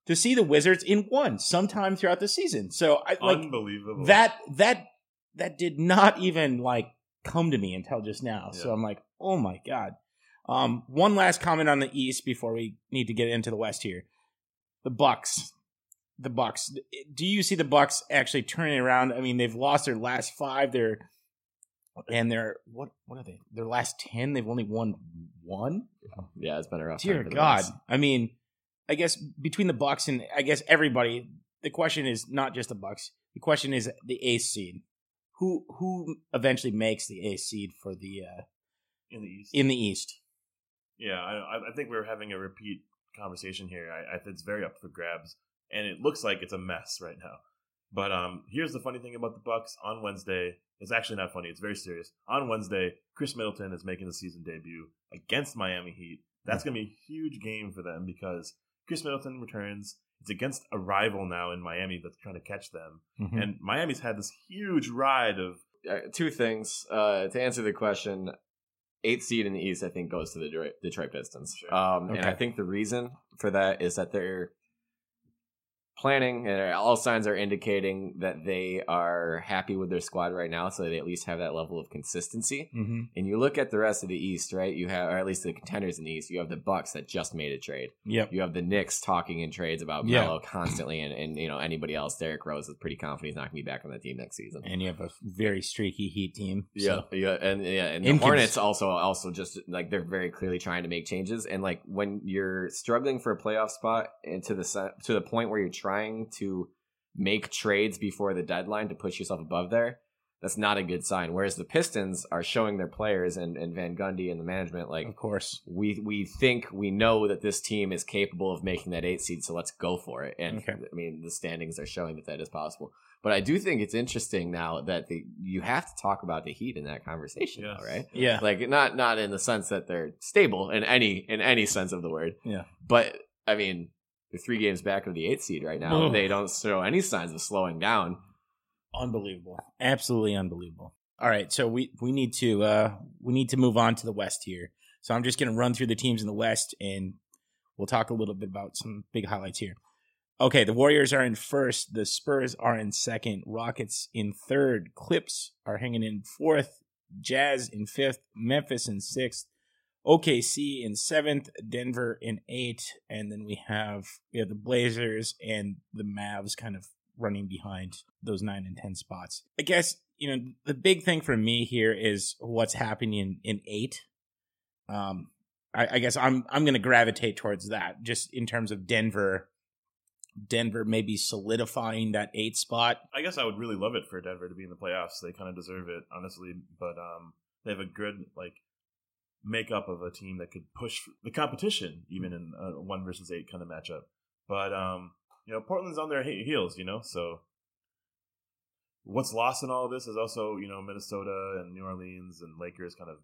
the Wizards in one sometime throughout the season. So unbelievable. That did not even come to me until just now. Yeah. So I'm like, oh my God. One last comment on the East before we need to get into the West here. The Bucks. Do you see the Bucks actually turning around? They've lost their last 5. They're what are they? Their last 10. They've only won 1. Yeah, it's been a rough time. Dear God. Bucks. I guess between the Bucks and I guess everybody, the question is not just the Bucks. The question is the eighth seed. Who eventually makes the eighth seed for the in the East? Yeah, I think we're having a repeat conversation here. It's very up for grabs, and it looks like it's a mess right now. But here's the funny thing about the Bucks on Wednesday. It's actually not funny. It's very serious. On Wednesday, Chris Middleton is making the season debut against Miami Heat. That's going to be a huge game for them because Chris Middleton returns. It's against a rival now in Miami that's trying to catch them. Mm-hmm. And Miami's had this huge ride of... two things. To answer the question, 8th seed in the East, I think, goes to the Detroit Pistons. Sure. And I think the reason for that is that they're planning, and all signs are indicating that they are happy with their squad right now, so they at least have that level of consistency. Mm-hmm. And you look at the rest of the East, right? You have, or at least the contenders in the East, you have the Bucks that just made a trade. Yep. You have the Knicks talking in trades about Melo constantly, and anybody else. Derrick Rose is pretty confident he's not going to be back on that team next season. And you have a very streaky Heat team. So. And the Hornets also just they're very clearly trying to make changes. And when you're struggling for a playoff spot, and to the point where you're trying to make trades before the deadline to push yourself above there, that's not a good sign. Whereas the Pistons are showing their players and Van Gundy and the management, of course, we think we know that this team is capable of making that 8th seed, so let's go for it. And the standings are showing that is possible. But I do think it's interesting now that you have to talk about the Heat in that conversation, now, right? Yeah, not in the sense that they're stable in any sense of the word. Yeah, but they're 3 games back of the 8th seed right now. They don't show any signs of slowing down. Unbelievable. Absolutely unbelievable. All right, so we need to move on to the West here. So I'm just going to run through the teams in the West, and we'll talk a little bit about some big highlights here. Okay, the Warriors are in first. The Spurs are in second. Rockets in third. Clips are hanging in fourth. Jazz in fifth. Memphis in sixth. OKC in 7th, Denver in 8th, and then we have the Blazers and the Mavs kind of running behind those 9 and 10 spots. I guess, the big thing for me here is what's happening in 8. I guess I'm going to gravitate towards that just in terms of Denver maybe solidifying that 8 spot. I guess I would really love it for Denver to be in the playoffs. They kind of deserve it, honestly, but they have a good, makeup of a team that could push the competition, even in a 1 versus 8 kind of matchup. But you know, Portland's on their heels, you know, so what's lost in all of this is also, you know, Minnesota and New Orleans and Lakers kind of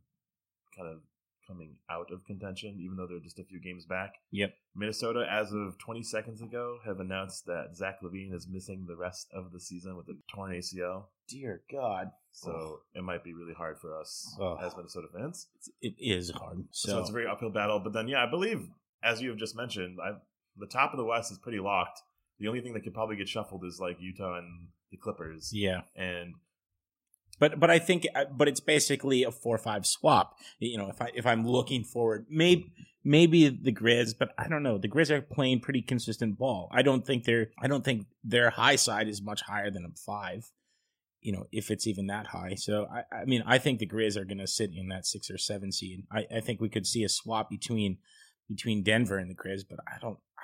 coming out of contention, even though they're just a few games back. Yep. Minnesota, as of 20 seconds ago, have announced that Zach LaVine is missing the rest of the season with a torn ACL. Dear God. So it might be really hard for us as Minnesota fans. It is hard. So it's a very uphill battle. But then, yeah, I believe, as you have just mentioned, the top of the West is pretty locked. The only thing that could probably get shuffled is like Utah and the Clippers. Yeah. And... But I think it's basically a 4-5 swap. You know, if I'm looking forward, maybe the Grizz, but I don't know. The Grizz are playing pretty consistent ball. I don't think their high side is much higher than a 5. You know, if it's even that high. So I mean, I think the Grizz are going to sit in that 6 or 7 seed. I think we could see a swap between Denver and the Grizz, but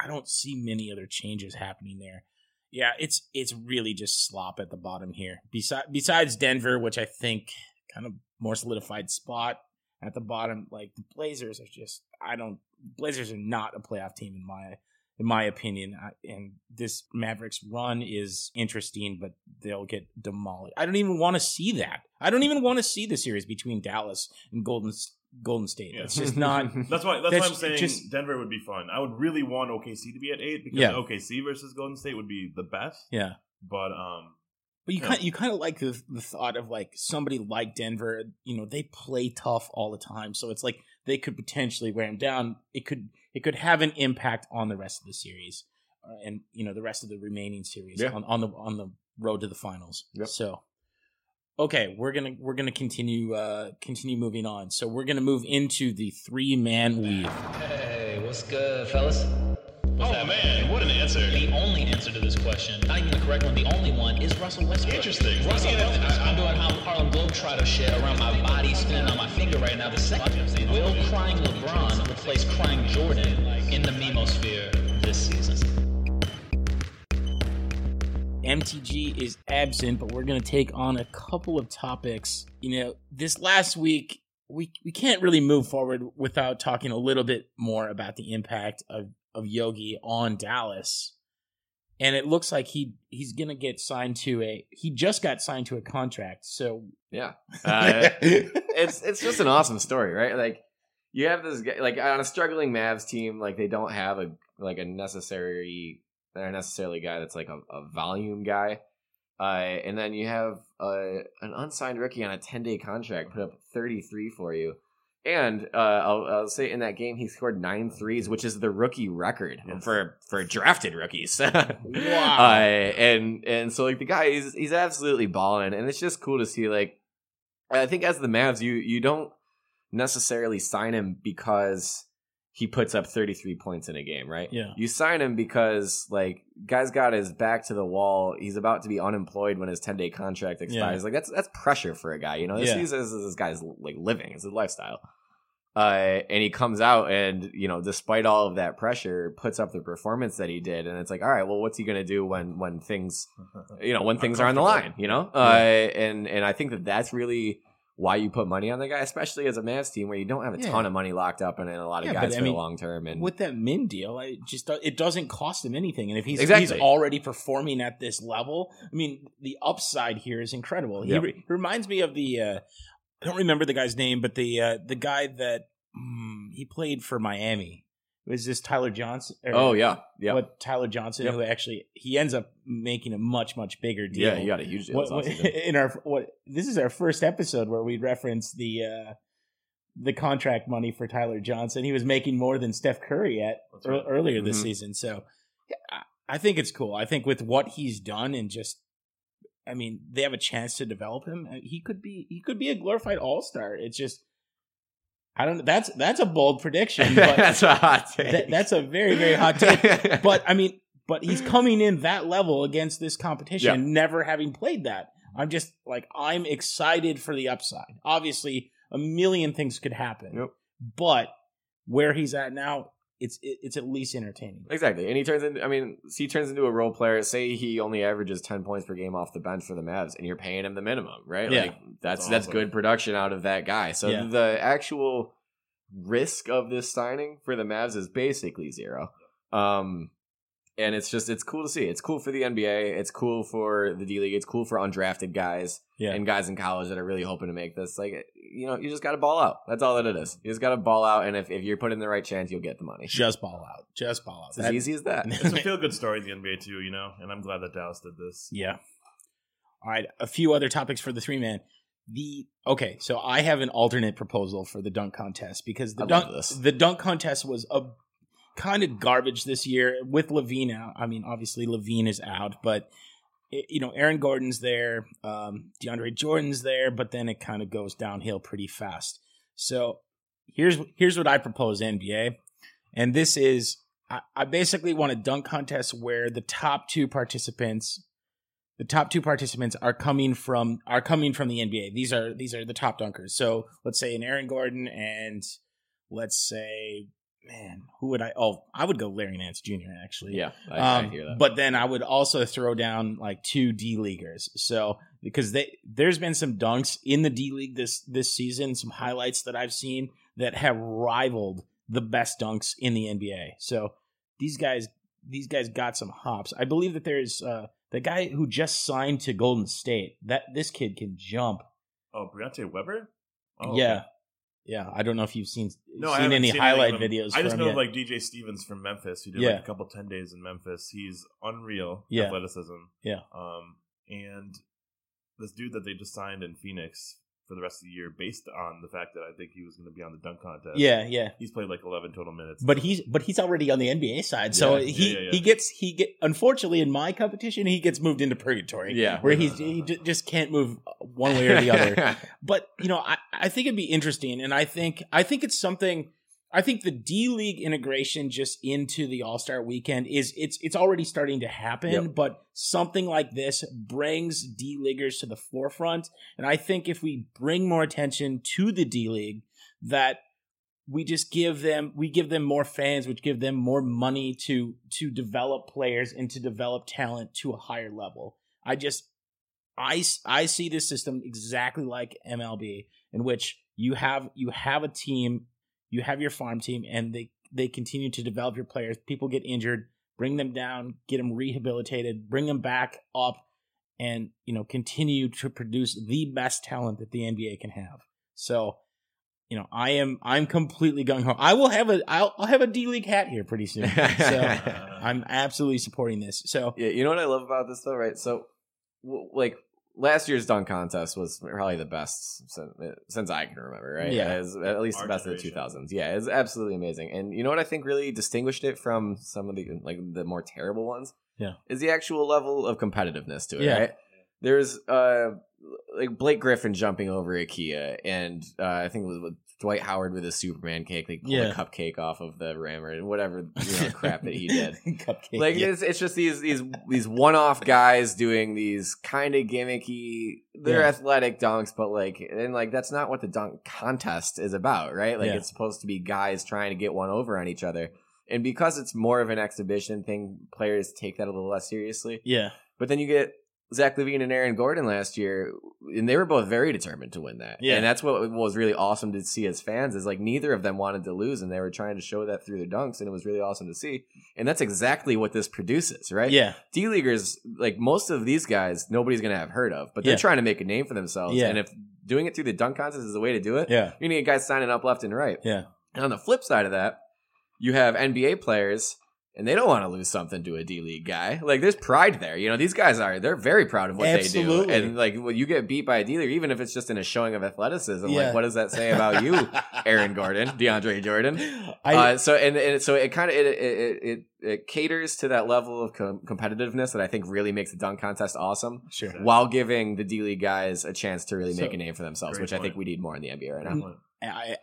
I don't see many other changes happening there. Yeah, it's really just slop at the bottom here. Besides Denver, which I think kind of more solidified spot at the bottom, like the Blazers are just Blazers are not a playoff team in my opinion. And this Mavericks run is interesting, but they'll get demolished. I don't even want to see that. I don't even want to see the series between Dallas and Golden State. Yeah. It's just not. That's why I'm saying just, Denver would be fun. I would really want OKC to be at 8 because OKC versus Golden State would be the best. Yeah, but you kind of like the thought of like somebody like Denver. You know, they play tough all the time, so it's like they could potentially wear them down. It could have an impact on the rest of the series, and you know the rest of the remaining series on the road to the finals. Yep. So. Okay, we're gonna continue moving on. So we're gonna move into the 3-man weave. Hey, what's good, fellas? Man, what an answer! The only answer to this question, not even the correct one, the only one is Russell Westbrook. Interesting. I'm doing Harlem Globetrotter shit around my body, spinning on my finger right now. The second, will crying LeBron replace crying Jordan in the memosphere this season? MTG is absent, but we're going to take on a couple of topics. You know, this last week, we can't really move forward without talking a little bit more about the impact of Yogi on Dallas. And it looks like he's going to get signed to he just got signed to a contract. So, yeah. It's just an awesome story, right? Like, you have this guy, like, on a struggling Mavs team, like, they don't have a guy that's like a volume guy. And then you have an unsigned rookie on a 10-day contract put up 33 for you. And I'll say in that game, he scored 9 threes, which is the rookie record for drafted rookies. Wow. And so like the guy, he's absolutely balling. And it's just cool to see, like, I think as the Mavs, you don't necessarily sign him because he puts up 33 points in a game, right? Yeah. You sign him because, like, guy's got his back to the wall. He's about to be unemployed when his 10-day contract expires. Yeah. Like, that's pressure for a guy, you know? This is this guy's, like, living. It's his lifestyle. And he comes out and, you know, despite all of that pressure, puts up the performance that he did. And it's like, all right, well, what's he going to do when things, you know, when things are on the line, you know? And I think that's really... why you put money on the guy, especially as a Mavs team where you don't have a ton of money locked up and a lot of guys for the long term. And with that Min deal, it doesn't cost him anything. And if he's already performing at this level, I mean, the upside here is incredible. Yep. He reminds me of the I don't remember the guy's name, but the guy that he played for Miami. Was this Tyler Johnson? Tyler Johnson, who actually he ends up making a much, much bigger deal. Yeah, he got a huge deal. This is our first episode where we reference the contract money for Tyler Johnson. He was making more than Steph Curry earlier this season. So I think it's cool. I think with what he's done and just, I mean, they have a chance to develop him. He could be a glorified all-star. It's just. I don't know. That's a bold prediction. But that's a hot take. That's a very, very hot take. But I mean, he's coming in that level against this competition, never having played that. I'm just like, I'm excited for the upside. Obviously, a million things could happen. Yep. But where he's at now, it's at least entertaining. Exactly. And he turns into a role player. Say he only averages 10 points per game off the bench for the Mavs, and you're paying him the minimum, right? Yeah. Like that's good production out of that guy. So the actual risk of this signing for the Mavs is basically zero. And it's just, it's cool to see. It's cool for the NBA. It's cool for the D-League. It's cool for undrafted guys and guys in college that are really hoping to make this. Like, you know, you just got to ball out. That's all that it is. You just got to ball out. And if you're put in the right chance, you'll get the money. Just ball out. Just ball out. It's as easy as that. It's a feel-good story in the NBA, too, you know? And I'm glad that Dallas did this. Yeah. All right. A few other topics for the three-man. Okay, so I have an alternate proposal for the dunk contest because the dunk contest was a kind of garbage this year with Levine out. I mean, obviously Levine is out, but you know, Aaron Gordon's there, DeAndre Jordan's there, but then it kind of goes downhill pretty fast. So here's what I propose, NBA, and this is I basically want a dunk contest where the top two participants are coming from the NBA. These are the top dunkers. So let's say an Aaron Gordon and let's say. Man, who would I? Oh, I would go Larry Nance Jr. actually. Yeah, I hear that. But then I would also throw down like two D leaguers. So because there's been some dunks in the D League this season, some highlights that I've seen that have rivaled the best dunks in the NBA. So these guys got some hops. I believe that there's the guy who just signed to Golden State. That this kid can jump. Oh, Briante Weber. Oh, yeah. Okay. Yeah, I don't know if you've seen any highlight videos. I just know like DJ Stevens from Memphis, who did like a couple 10 days in Memphis. He's unreal athleticism. Yeah. And this dude that they just signed in Phoenix for the rest of the year, based on the fact that I think he was going to be on the dunk contest. Yeah, yeah. He's played like 11 total minutes, but he's already on the NBA side, so he gets unfortunately in my competition he gets moved into purgatory. Yeah, where he just can't move one way or the other. But you know, I think it'd be interesting, and I think it's something. I think the D League integration just into the All-Star Weekend it's already starting to happen, but something like this brings D Leaguers to the forefront. And I think if we bring more attention to the D League, that we give them more fans, which give them more money to develop players and to develop talent to a higher level. I see this system exactly like MLB, in which you have a team. You have your farm team, and they continue to develop your players. People get injured, bring them down, get them rehabilitated, bring them back up, and you know, continue to produce the best talent that the NBA can have. So, you know, I'm completely gung ho. I'll have a D-League hat here pretty soon. So I'm absolutely supporting this. So yeah, you know what I love about this though, right? So like. Last year's dunk contest was probably the best since I can remember, right? Yeah. It was at least the best of the 2000s. Yeah, it was absolutely amazing. And you know what I think really distinguished it from some of the more terrible ones? Yeah. Is the actual level of competitiveness to it, right? There's like Blake Griffin jumping over Ikea, and I think it was with Dwight Howard with his Superman cake. They pulled a cupcake off of the rim or whatever crap that he did. Cupcake, like it's just these one-off guys doing these kind of gimmicky. They're athletic dunks, but like that's not what the dunk contest is about, right? Like it's supposed to be guys trying to get one over on each other, and because it's more of an exhibition thing, players take that a little less seriously. Yeah, but then you get Zach Levine and Aaron Gordon last year, and they were both very determined to win that. Yeah. And that's what was really awesome to see as fans is like neither of them wanted to lose, and they were trying to show that through their dunks, and it was really awesome to see. And that's exactly what this produces, right? Yeah. D-Leaguers, like most of these guys, nobody's going to have heard of, but they're trying to make a name for themselves. Yeah. And if doing it through the dunk contest is the way to do it, you're going to get guys signing up left and right. Yeah. And on the flip side of that, you have NBA players. And they don't want to lose something to a D-League guy. Like, there's pride there. You know, these guys they're very proud of what they do. And, like, when you get beat by a D-League, even if it's just in a showing of athleticism, like, what does that say about you, Aaron Gordon, DeAndre Jordan? So it kind of, it caters to that level of competitiveness that I think really makes the dunk contest awesome. Sure. While giving the D-League guys a chance to really make a name for themselves, which I think we need more in the NBA right now.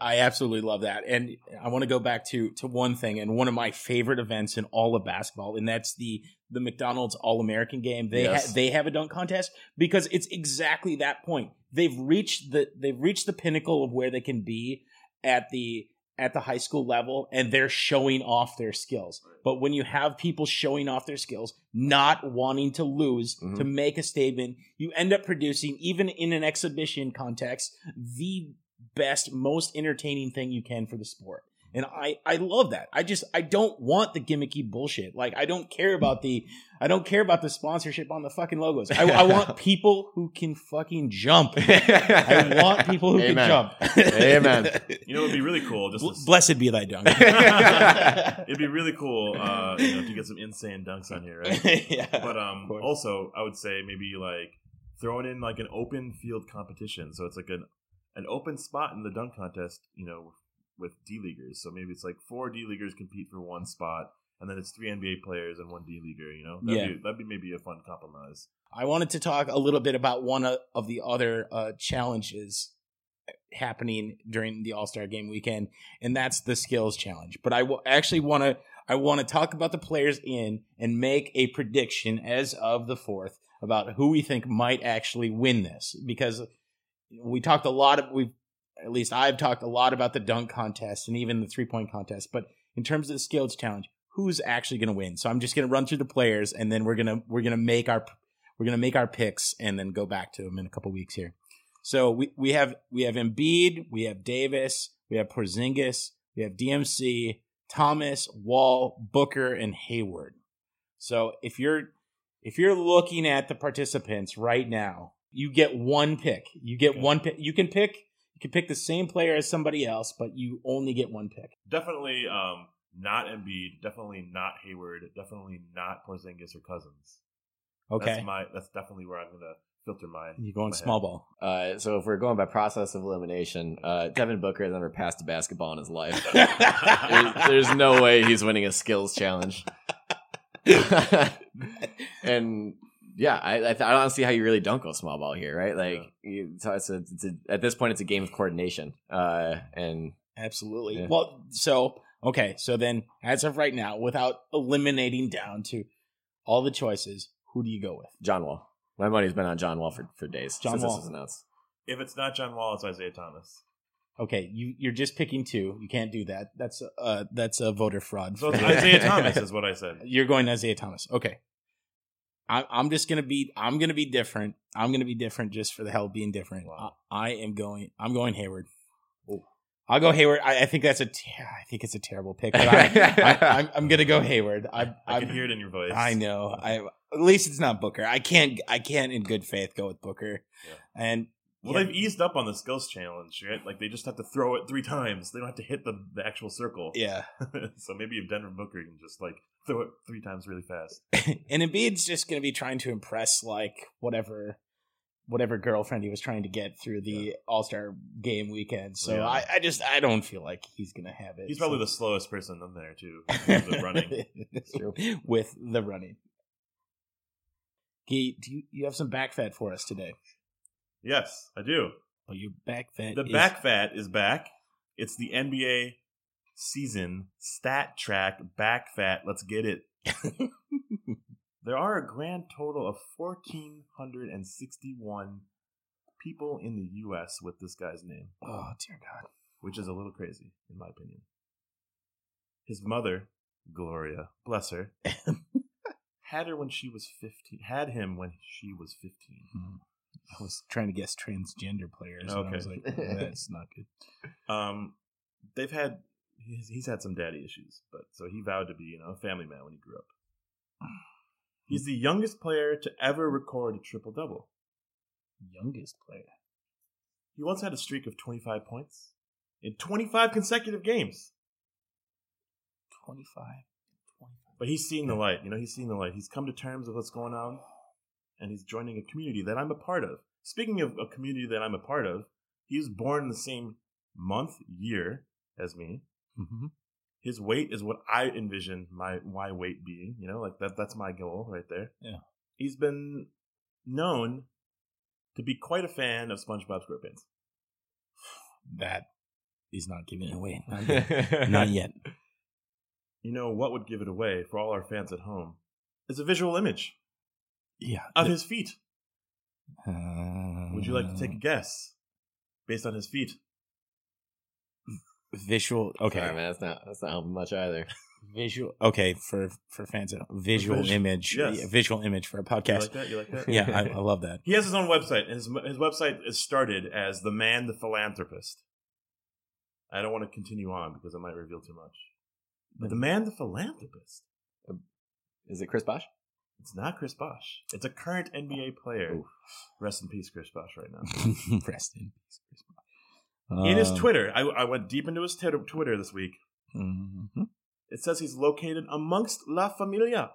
I absolutely love that. And I want to go back to one thing and one of my favorite events in all of basketball, and that's the McDonald's All-American Game. They have a dunk contest because it's exactly that point. They've reached the pinnacle of where they can be at the high school level, and they're showing off their skills. But when you have people showing off their skills, not wanting to lose, to make a statement, you end up producing, even in an exhibition context, the best, most entertaining thing you can for the sport. And I love that. I don't want the gimmicky bullshit. Like, I don't care about the sponsorship on the fucking logos. I want people who can fucking jump. I want people who can jump. Amen. You know, it'd be really cool. Blessed be thy dunk. It'd be really cool, if you get some insane dunks on here, right? Yeah. But also, I would say maybe like throwing in like an open field competition. So it's like an open spot in the dunk contest, you know, with D-leaguers. So maybe it's like 4 D-leaguers compete for one spot, and then it's 3 NBA players and 1 D-leaguer, you know? That'd be maybe a fun compromise. I wanted to talk a little bit about one of the other challenges happening during the All-Star Game weekend, and that's the skills challenge. But I want to talk about the players in and make a prediction as of the 4th about who we think might actually win this, because I've talked a lot about the dunk contest and even the three-point contest, but in terms of the skills challenge, who's actually going to win? So I'm just going to run through the players, and then we're going to make our picks and then go back to them in a couple weeks here. So we have Embiid, we have Davis, we have Porzingis, we have DMC, Thomas, Wall, Booker, and Hayward. So if you're looking at the participants right now, you get one pick. One pick. You can pick the same player as somebody else, but you only get one pick. Definitely not Embiid. Definitely not Hayward. Definitely not Porzingis or Cousins. Okay, that's definitely where I'm gonna filter my. You're going small ball. So if we're going by process of elimination, Devin Booker has never passed a basketball in his life. There's no way he's winning a skills challenge. And. Yeah, I don't see how you really don't go small ball here, right? Like, at this point, it's a game of coordination. And absolutely. Yeah. Well, so then as of right now, without eliminating down to all the choices, who do you go with? John Wall. My money's been on John Wall for days since this was announced. If it's not John Wall, it's Isaiah Thomas. Okay, you're just picking two. You can't do that. That's a voter fraud. So it's Isaiah Thomas is what I said. You're going Isaiah Thomas. Okay. I'm gonna be different. I'm gonna be different just for the hell of being different. Wow. I'm going Hayward. Oh. I'll go Hayward. I think it's a terrible pick. But I'm gonna go Hayward. I can hear it in your voice. I know. At least it's not Booker. I can't in good faith go with Booker. Yeah. And they've eased up on the skills challenge, right? Like, they just have to throw it 3 times. They don't have to hit the actual circle. Yeah. So maybe if Denver Booker can just like throw it 3 times really fast. And Embiid's just going to be trying to impress, like, whatever girlfriend he was trying to get through the All-Star Game weekend. So yeah. I don't feel like he's going to have it. He's probably the slowest person in there, too, with the running. It's true. With the running. Gee, do you have some back fat for us today? Yes, I do. Well, your back fat back fat is back. It's the NBA season stat track back fat. Let's get it. There are a grand total of 1,461 people in the U.S. with this guy's name. Oh, dear God. Which is a little crazy, in my opinion. His mother, Gloria, bless her, had him when she was 15. Mm-hmm. I was trying to guess transgender players, and I was like, that's not good. He's had some daddy issues, but so he vowed to be, a family man when he grew up. He's the youngest player to ever record a triple-double. Youngest player? He once had a streak of 25 points in 25 consecutive games. 25. But he's seen the light. He's seen the light. He's come to terms with what's going on. And he's joining a community that I'm a part of. Speaking of a community that I'm a part of, he was born in the same month, year as me. Mm-hmm. His weight is what I envision my weight being. That's my goal right there. Yeah. He's been known to be quite a fan of SpongeBob SquarePants. That he's not giving it away. Not yet. What would give it away for all our fans at home is a visual image. Yeah, of his feet. Would you like to take a guess based on his feet? Visual. Okay, sorry, man, that's not helping much either. Visual. Okay, for fans, visual image. Yes. Yeah, visual image for a podcast. You like that? Yeah, I love that. He has his own website, and his website is started as the Man, the Philanthropist. I don't want to continue on because I might reveal too much. But the man, the philanthropist. Is it Chris Bosh? It's not Chris Bosh. It's a current NBA player. Oof. Rest in peace, Chris Bosh, right now. Rest in peace, Chris Bosh. In his Twitter, I went deep into his Twitter this week. Mm-hmm. It says he's located amongst La Familia.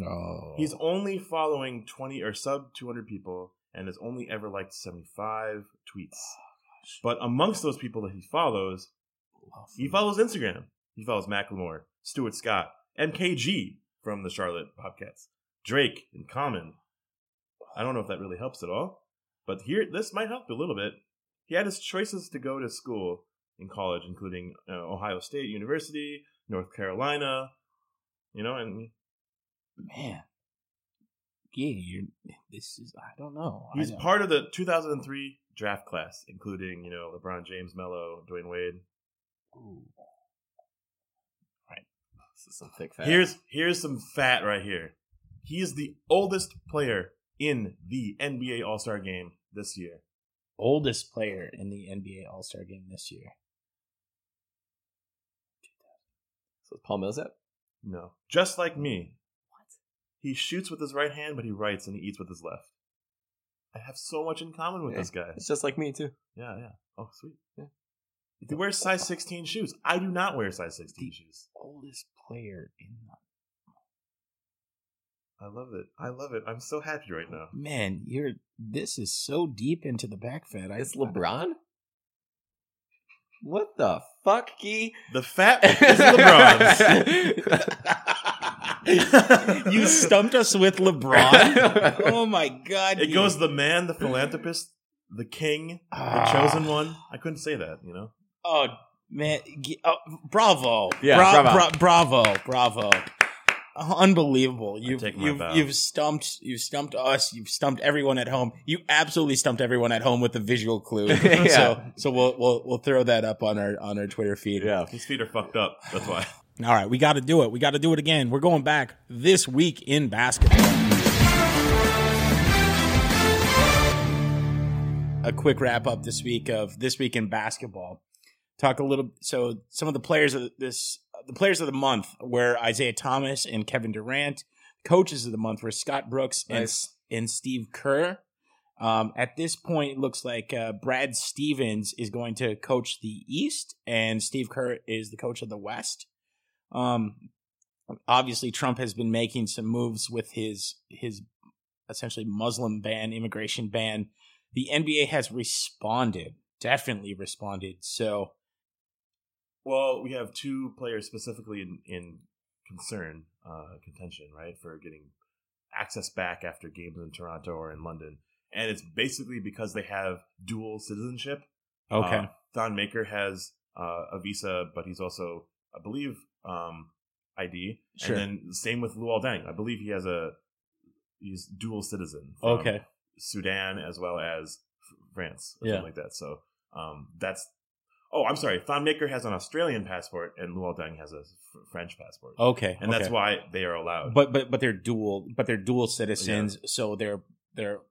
Oh. He's only following 20 or sub 200 people and has only ever liked 75 tweets. Oh, but amongst those people that he follows, he follows Instagram. He follows Macklemore, Stuart Scott, MKG from the Charlotte Bobcats, Drake, and Common. I don't know if that really helps at all, but this might help a little bit. He had his choices to go to school in college, including Ohio State University, North Carolina, and... Man. Yeah, I don't know. He's part of the 2003 draft class, including, LeBron James, Melo, Dwayne Wade. Ooh. Right. This is some thick fat. Here's some fat right here. He is the oldest player in the NBA All-Star Game this year. Oldest player in the NBA All-Star Game this year. So it's Paul Millsap? No. Just like me. He shoots with his right hand, but he writes and he eats with his left. I have so much in common with this guy. It's just like me, too. Yeah, yeah. Oh, sweet. Yeah. He wears size 16 shoes. I do not wear size 16 shoes. Oldest player in the... I love it. I'm so happy right now. Man, this is so deep into the back fat. It's LeBron? What the fuck, Key? The fat is LeBron's. You stumped us with LeBron? Oh, my God. It goes the man, the philanthropist, the king, the chosen one. I couldn't say that, Oh, man. Oh, bravo. Yeah, bravo. Unbelievable. You've stumped us. You've stumped everyone at home. You absolutely stumped everyone at home with the visual clue. Yeah. So we'll throw that up on our Twitter feed. Yeah. His feet are fucked up. That's why. All right, we got to do it. We got to do it again. We're going back this week in basketball. A quick wrap up this week of This Week in Basketball. Talk a little. So some of the players of the players of the month were Isaiah Thomas and Kevin Durant. Coaches of the month were Scott Brooks and Steve Kerr. At this point, it looks like Brad Stevens is going to coach the East, and Steve Kerr is the coach of the West. Obviously Trump has been making some moves with his essentially Muslim ban, immigration ban. The NBA has definitely responded. So, well, we have two players specifically in concern, contention, right, for getting access back after games in Toronto or in London. And it's basically because they have dual citizenship. Okay. Thon Maker has a visa, but he's also, I believe, ID. Sure. And then same with Luol Deng. I believe he has he's dual citizen. Okay. Sudan as well as France or something like that. So that's... Oh, I'm sorry. Thon Maker has an Australian passport and Luol Deng has a French passport. Okay. And that's why they are allowed. But they're dual. But they're dual citizens, so they're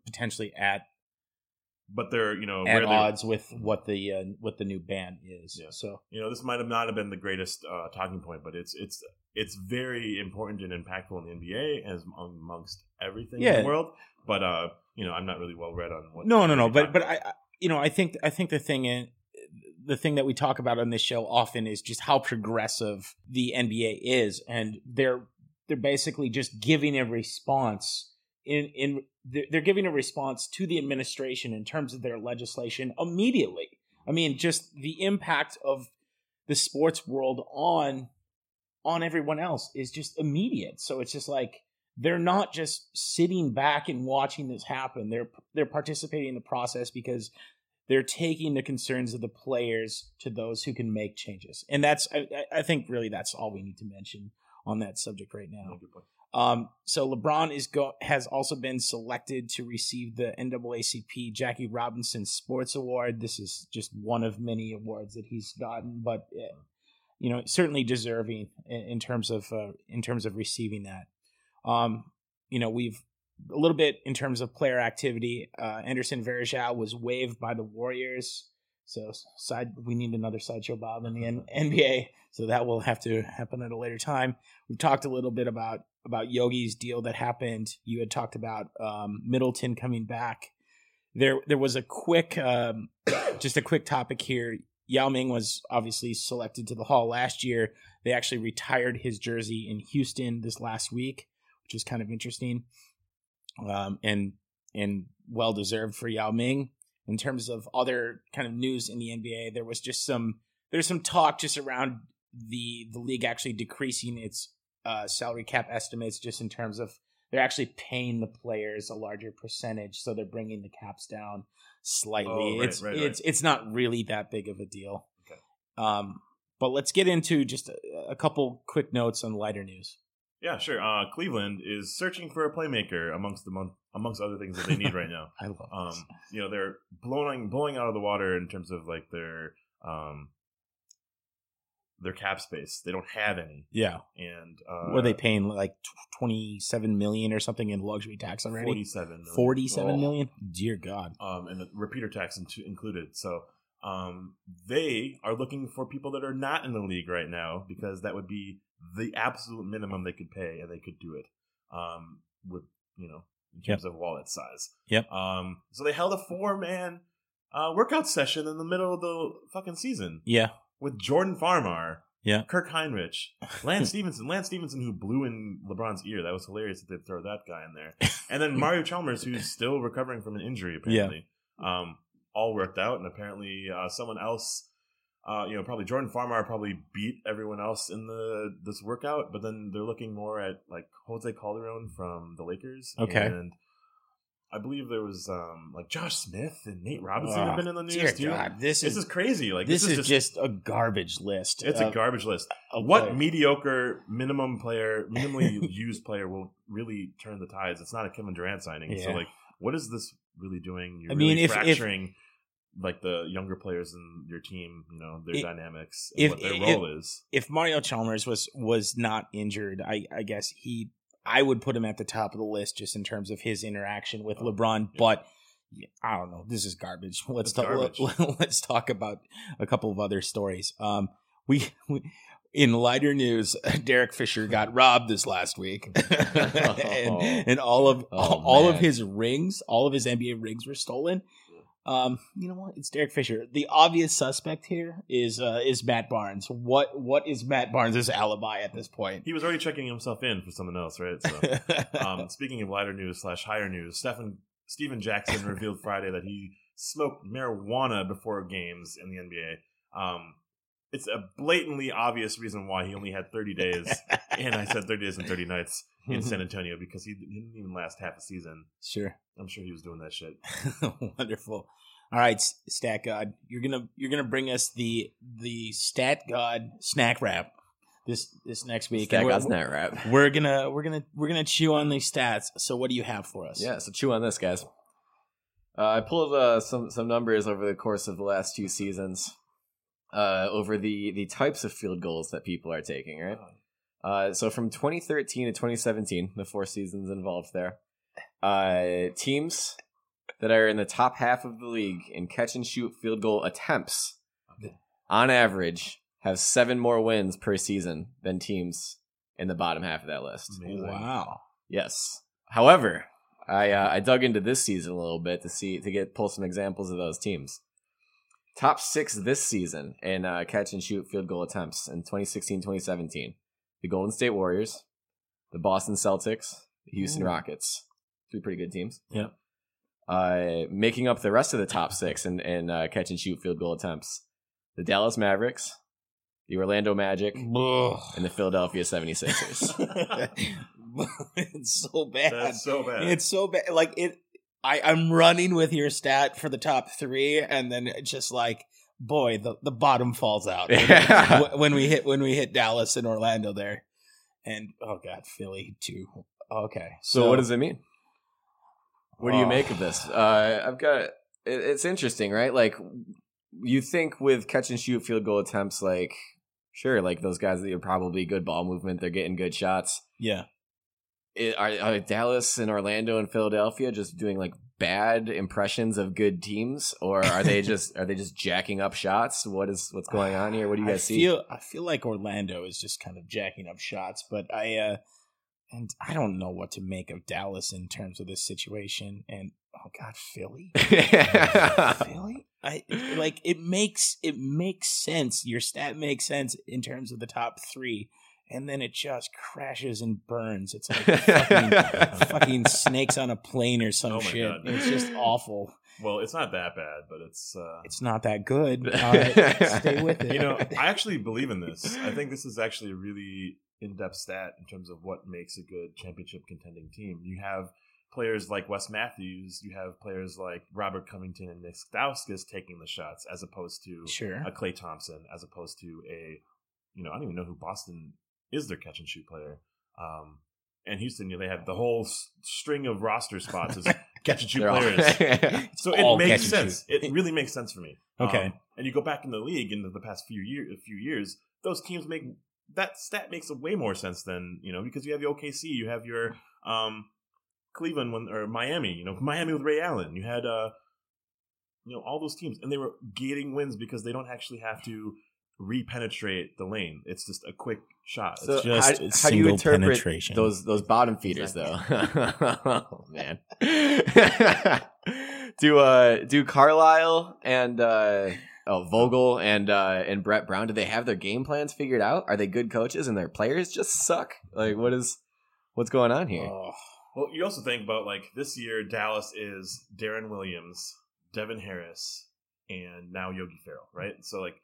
potentially at. But they're at odds with what the new ban is. Yeah. So this might have not have been the greatest talking point, but it's very important and impactful in the NBA as amongst everything in the world. But I'm not really well read on what. No. But I think the thing that we talk about on this show often is just how progressive the NBA is, and they're basically just giving a response. They're giving a response to the administration in terms of their legislation immediately. I mean, just the impact of the sports world on everyone else is just immediate. So it's just like they're not just sitting back and watching this happen. They're participating in the process because they're taking the concerns of the players to those who can make changes. And that's I think really that's all we need to mention on that subject right now. So LeBron has also been selected to receive the NAACP Jackie Robinson Sports Award. This is just one of many awards that he's gotten, but certainly deserving in terms of receiving that. We've a little bit in terms of player activity. Anderson Varejao was waived by the Warriors. So we need another Sideshow Bob in the NBA. So that will have to happen at a later time. We've talked a little bit about Yogi's deal that happened. You had talked about Middleton coming back. There was a quick, just a quick topic here. Yao Ming was obviously selected to the Hall last year. They actually retired his jersey in Houston this last week, which was kind of interesting and well-deserved for Yao Ming. In terms of other kind of news in the NBA, there was just there's some talk just around the league actually decreasing its salary cap estimates, just in terms of they're actually paying the players a larger percentage, so they're bringing the caps down slightly. Oh, right, It's not really that big of a deal. Okay. But let's get into just a couple quick notes on lighter news. Yeah, sure. Cleveland is searching for a playmaker amongst other things that they need right now. I love this. You know, they're blowing out of the water in terms of like their cap space. They don't have any. Yeah. And were they paying like $27 million or something in luxury tax already? $47 million. $47 million. Dear God. And the repeater tax included. So they are looking for people that are not in the league right now, because that would be the absolute minimum they could pay, and they could do it with, you know, in terms of wallet size. Yep. So they held a 4-man workout session in the middle of the fucking season. Yeah. With Jordan Farmar. Yeah. Kirk Heinrich. Lance Stevenson, who blew in LeBron's ear. That was hilarious that they'd throw that guy in there. And then Mario Chalmers, who's still recovering from an injury, apparently. Yeah. All worked out, and apparently someone else... you know, probably Jordan Farmar probably beat everyone else in this workout, but then they're looking more at like Jose Calderon from the Lakers. Okay, and I believe there was like Josh Smith and Nate Robinson have been in the news too. God, this is crazy. Like this is just a garbage list. It's a garbage list. What mediocre minimally used player will really turn the tides? It's not a Kevin Durant signing. Yeah. So like, what is this really doing? You're fracturing. If the younger players in your team, you know, their dynamics and what their role is. If Mario Chalmers was not injured, I guess I would put him at the top of the list just in terms of his interaction with LeBron. Yeah. But I don't know. This is garbage. Let's talk about a couple of other stories. We in lighter news, Derek Fisher got robbed this last week, and all of his rings, all of his NBA rings were stolen. You know what? It's Derek Fisher. The obvious suspect here is Matt Barnes. What is Matt Barnes' alibi at this point? He was already checking himself in for someone else, right? So, speaking of lighter news / higher news, Stephen Jackson revealed Friday that he smoked marijuana before games in the NBA. It's a blatantly obvious reason why he only had 30 days, and I said 30 days and 30 nights in San Antonio, because he didn't even last half a season. Sure. I'm sure he was doing that shit. Wonderful. All right, Stat God, you're gonna bring us the Stat God snack wrap this next week. Stat God snack wrap. We're gonna chew on these stats. So what do you have for us? Yeah. So chew on this, guys. I pulled some numbers over the course of the last two seasons, over the types of field goals that people are taking. Right. So from 2013 to 2017, the four seasons involved there, teams that are in the top half of the league in catch-and-shoot field goal attempts, on average, have 7 more wins per season than teams in the bottom half of that list. Amazing. Wow. Yes. However, I dug into this season a little bit to pull some examples of those teams. Top 6 this season in catch-and-shoot field goal attempts in 2016-2017. The Golden State Warriors, the Boston Celtics, the Houston Rockets. 3 pretty good teams. Yeah. Making up the rest of the top 6 in catch and shoot field goal attempts, the Dallas Mavericks, the Orlando Magic, and the Philadelphia 76ers. It's so bad. That's so bad. It's so bad. Like I'm running with your stat for the top 3, and then just like, boy, the bottom falls out when we hit Dallas and Orlando there, and oh god, Philly too. Okay, so what does it mean? What do you make of this? I've got it's interesting, right? Like you think with catch and shoot field goal attempts, like sure, like those guys that are probably good ball movement, they're getting good shots. Yeah, are Dallas and Orlando and Philadelphia just doing like bad impressions of good teams, or are they just jacking up shots? What's going on here? What do you guys see? I feel like Orlando is just kind of jacking up shots, but I don't know what to make of Dallas in terms of this situation. And oh god, Philly, Philly. It makes sense. Your stat makes sense in terms of the top three. And then it just crashes and burns. It's like fucking snakes on a plane or some shit. God. It's just awful. Well, it's not that bad, but it's not that good. Stay with it. You know, I actually believe in this. I think this is actually a really in-depth stat in terms of what makes a good championship contending team. You have players like Wes Matthews. You have players like Robert Covington and Nick Stauskas taking the shots, as opposed to a Klay Thompson, as opposed to a, you know, I don't even know who Boston is their catch and shoot player, and Houston, you know, they have the whole string of roster spots as catch and shoot players. So it makes sense. It really makes sense for me. Okay, and you go back in the league into the past few years, those teams make that stat makes way more sense than, you know, because you have your OKC, you have your Cleveland or Miami, you know, Miami with Ray Allen, you had you know, all those teams, and they were getting wins because they don't actually have to repenetrate the lane. It's just a quick shot. So it's just how do you interpret penetration. Those bottom feeders, exactly. Though? Oh man. Do Carlisle and Vogel and Brett Brown, do they have their game plans figured out? Are they good coaches and their players just suck? Like what's going on here? Well, you also think about, like, this year Dallas is Darren Williams, Devin Harris, and now Yogi Ferrell, right? So like,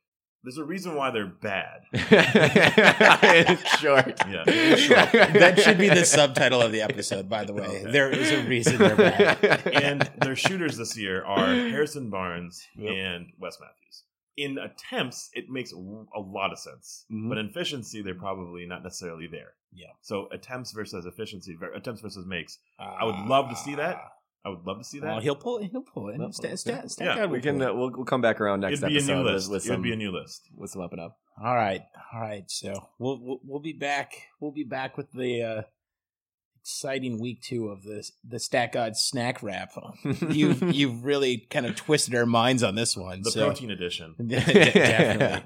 there's a reason why they're bad. It's short. Yeah, it's short. That should be the subtitle of the episode, by the way. Okay. There is a reason they're bad. And their shooters this year are Harrison Barnes and Wes Matthews. In attempts, it makes a lot of sense. Mm-hmm. But in efficiency, they're probably not necessarily there. Yeah. So attempts versus efficiency, attempts versus makes. I would love to see that. Well, he'll pull it. We'll come back around next episode. It'd be a new list. Let's wrap it up. All right. So we'll be back. We'll be back with the exciting week 2 of this the Stat God Snack Wrap. You've really kind of twisted our minds on this one. The protein edition, definitely.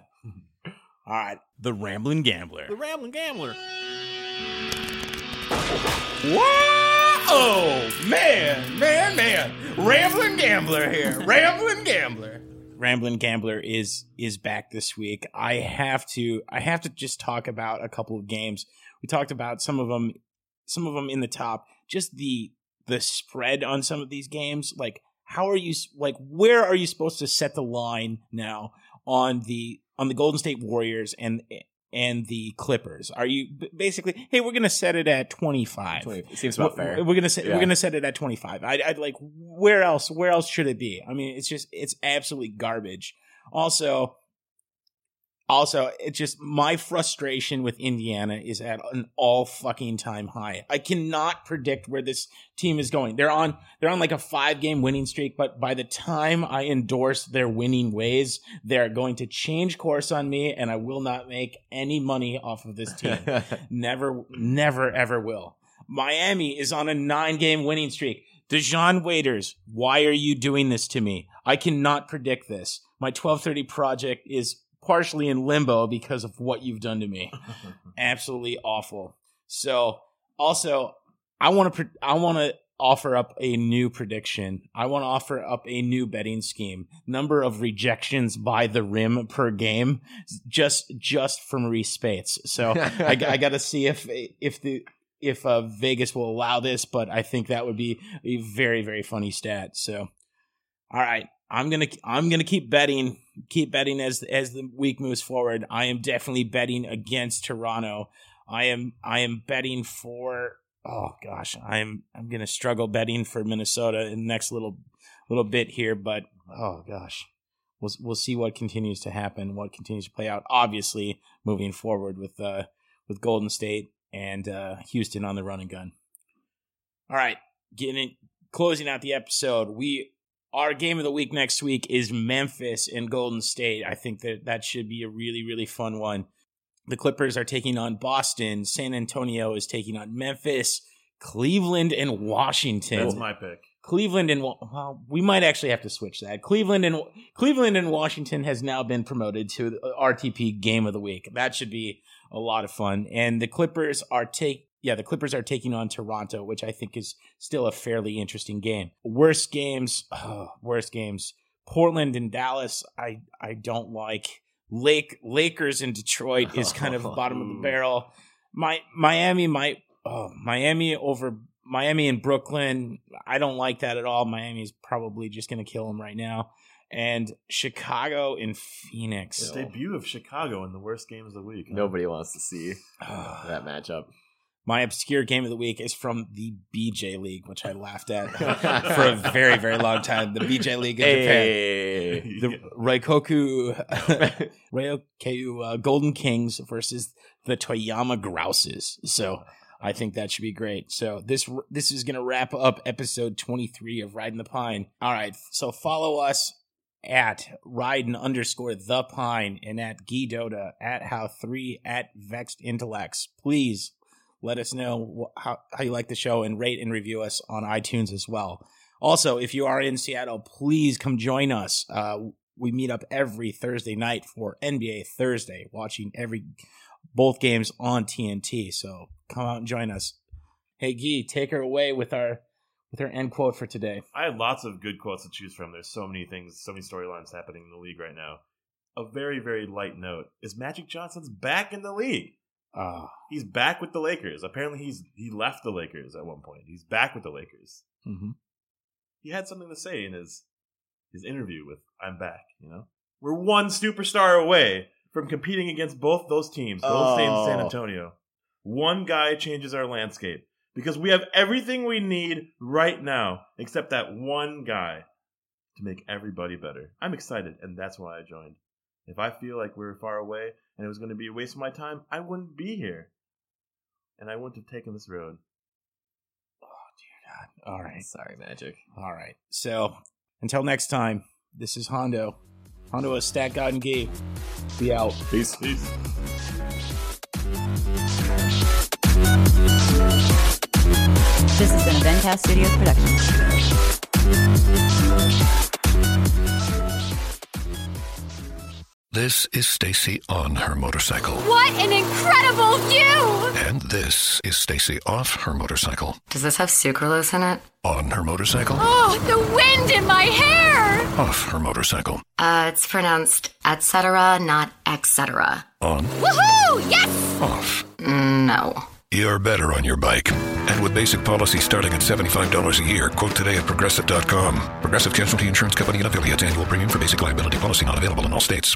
All right, the Ramblin' Gambler. What? Oh, man. Ramblin' Gambler here. Ramblin' Gambler is back this week. I have to just talk about a couple of games. We talked about some of them in the top. Just the spread on some of these games. Like, where are you supposed to set the line now on the Golden State Warriors and the Clippers? Are you basically, hey, we're going to set it at 25? It seems about fair. We're going to set it at 25. I'd like, where else should it be? I mean, it's absolutely garbage. Also, it's just my frustration with Indiana is at an all fucking time high. I cannot predict where this team is going. They're on like a 5-game winning streak, but by the time I endorse their winning ways, they're going to change course on me, and I will not make any money off of this team. Never ever will. Miami is on a 9-game winning streak. Dijon Waiters, why are you doing this to me? I cannot predict this. My 1230 project is partially in limbo because of what you've done to me. Absolutely awful. So also, I want to offer up a new prediction. I want to offer up a new betting scheme. Number of rejections by the rim per game, just from Reese Spates. So I got to see if Vegas will allow this, but I think that would be a very, very funny stat. So all right, I'm gonna keep betting as the week moves forward. I am definitely betting against Toronto. I am betting for, oh gosh, I'm gonna struggle betting for Minnesota in the next little bit here, but oh gosh, we'll see what continues to happen, what continues to play out. Obviously, moving forward with Golden State and Houston on the run and gun. All right, closing out the episode, Our game of the week next week is Memphis and Golden State. I think that should be a really, really fun one. The Clippers are taking on Boston. San Antonio is taking on Memphis. Cleveland and Washington. That's my pick. Cleveland and well, we might actually have to switch that. Cleveland and Washington has now been promoted to the RTP Game of the Week. That should be a lot of fun. And the Clippers are taking on Toronto, which I think is still a fairly interesting game. Worst games. Portland and Dallas, I don't like. Lakers and Detroit is kind of bottom of the barrel. Miami and Brooklyn, I don't like that at all. Miami's probably just going to kill them right now. And Chicago and Phoenix. The debut of Chicago in the worst game of the week. Huh? Nobody wants to see that matchup. My obscure game of the week is from the BJ League, which I laughed at for a very, very long time. The BJ League in Japan. The Ryoku Golden Kings versus the Toyama Grouses. So I think that should be great. So this is going to wrap up episode 23 of Riding the Pine. All right. So follow us at Riding_the Pine and at Guidota, at How3, at Vexed Intellects. Please let us know how you like the show and rate and review us on iTunes as well. Also, if you are in Seattle, please come join us. We meet up every Thursday night for NBA Thursday, watching both games on TNT. So come out and join us. Hey, Guy, take her away with our end quote for today. I had lots of good quotes to choose from. There's so many things, so many storylines happening in the league right now. A very, very light note is Magic Johnson's back in the league. He's back with the Lakers. Apparently, he left the Lakers at one point. He's back with the Lakers. Mm-hmm. He had something to say in his interview with "I'm back." You know, we're one superstar away from competing against both those teams, Golden State and San Antonio. One guy changes our landscape because we have everything we need right now, except that one guy to make everybody better. I'm excited, and that's why I joined. If I feel like we were far away and it was going to be a waste of my time, I wouldn't be here. And I wouldn't have taken this road. Oh, dear God. All right. Sorry, Magic. All right. So, until next time, this is Hondo. Hondo is Stat God and Gee. Be out. Peace. Peace. This has been a Bencast Studios production. This is Stacy on her motorcycle. What an incredible view! And this is Stacy off her motorcycle. Does this have sucralose in it? On her motorcycle. Oh, the wind in my hair! Off her motorcycle. It's pronounced et cetera, not et cetera. On. Woohoo! Yes! Off. No. You're better on your bike. And with basic policy starting at $75 a year, quote today at Progressive.com. Progressive Casualty Insurance Company and affiliates. Annual premium for basic liability policy not available in all states.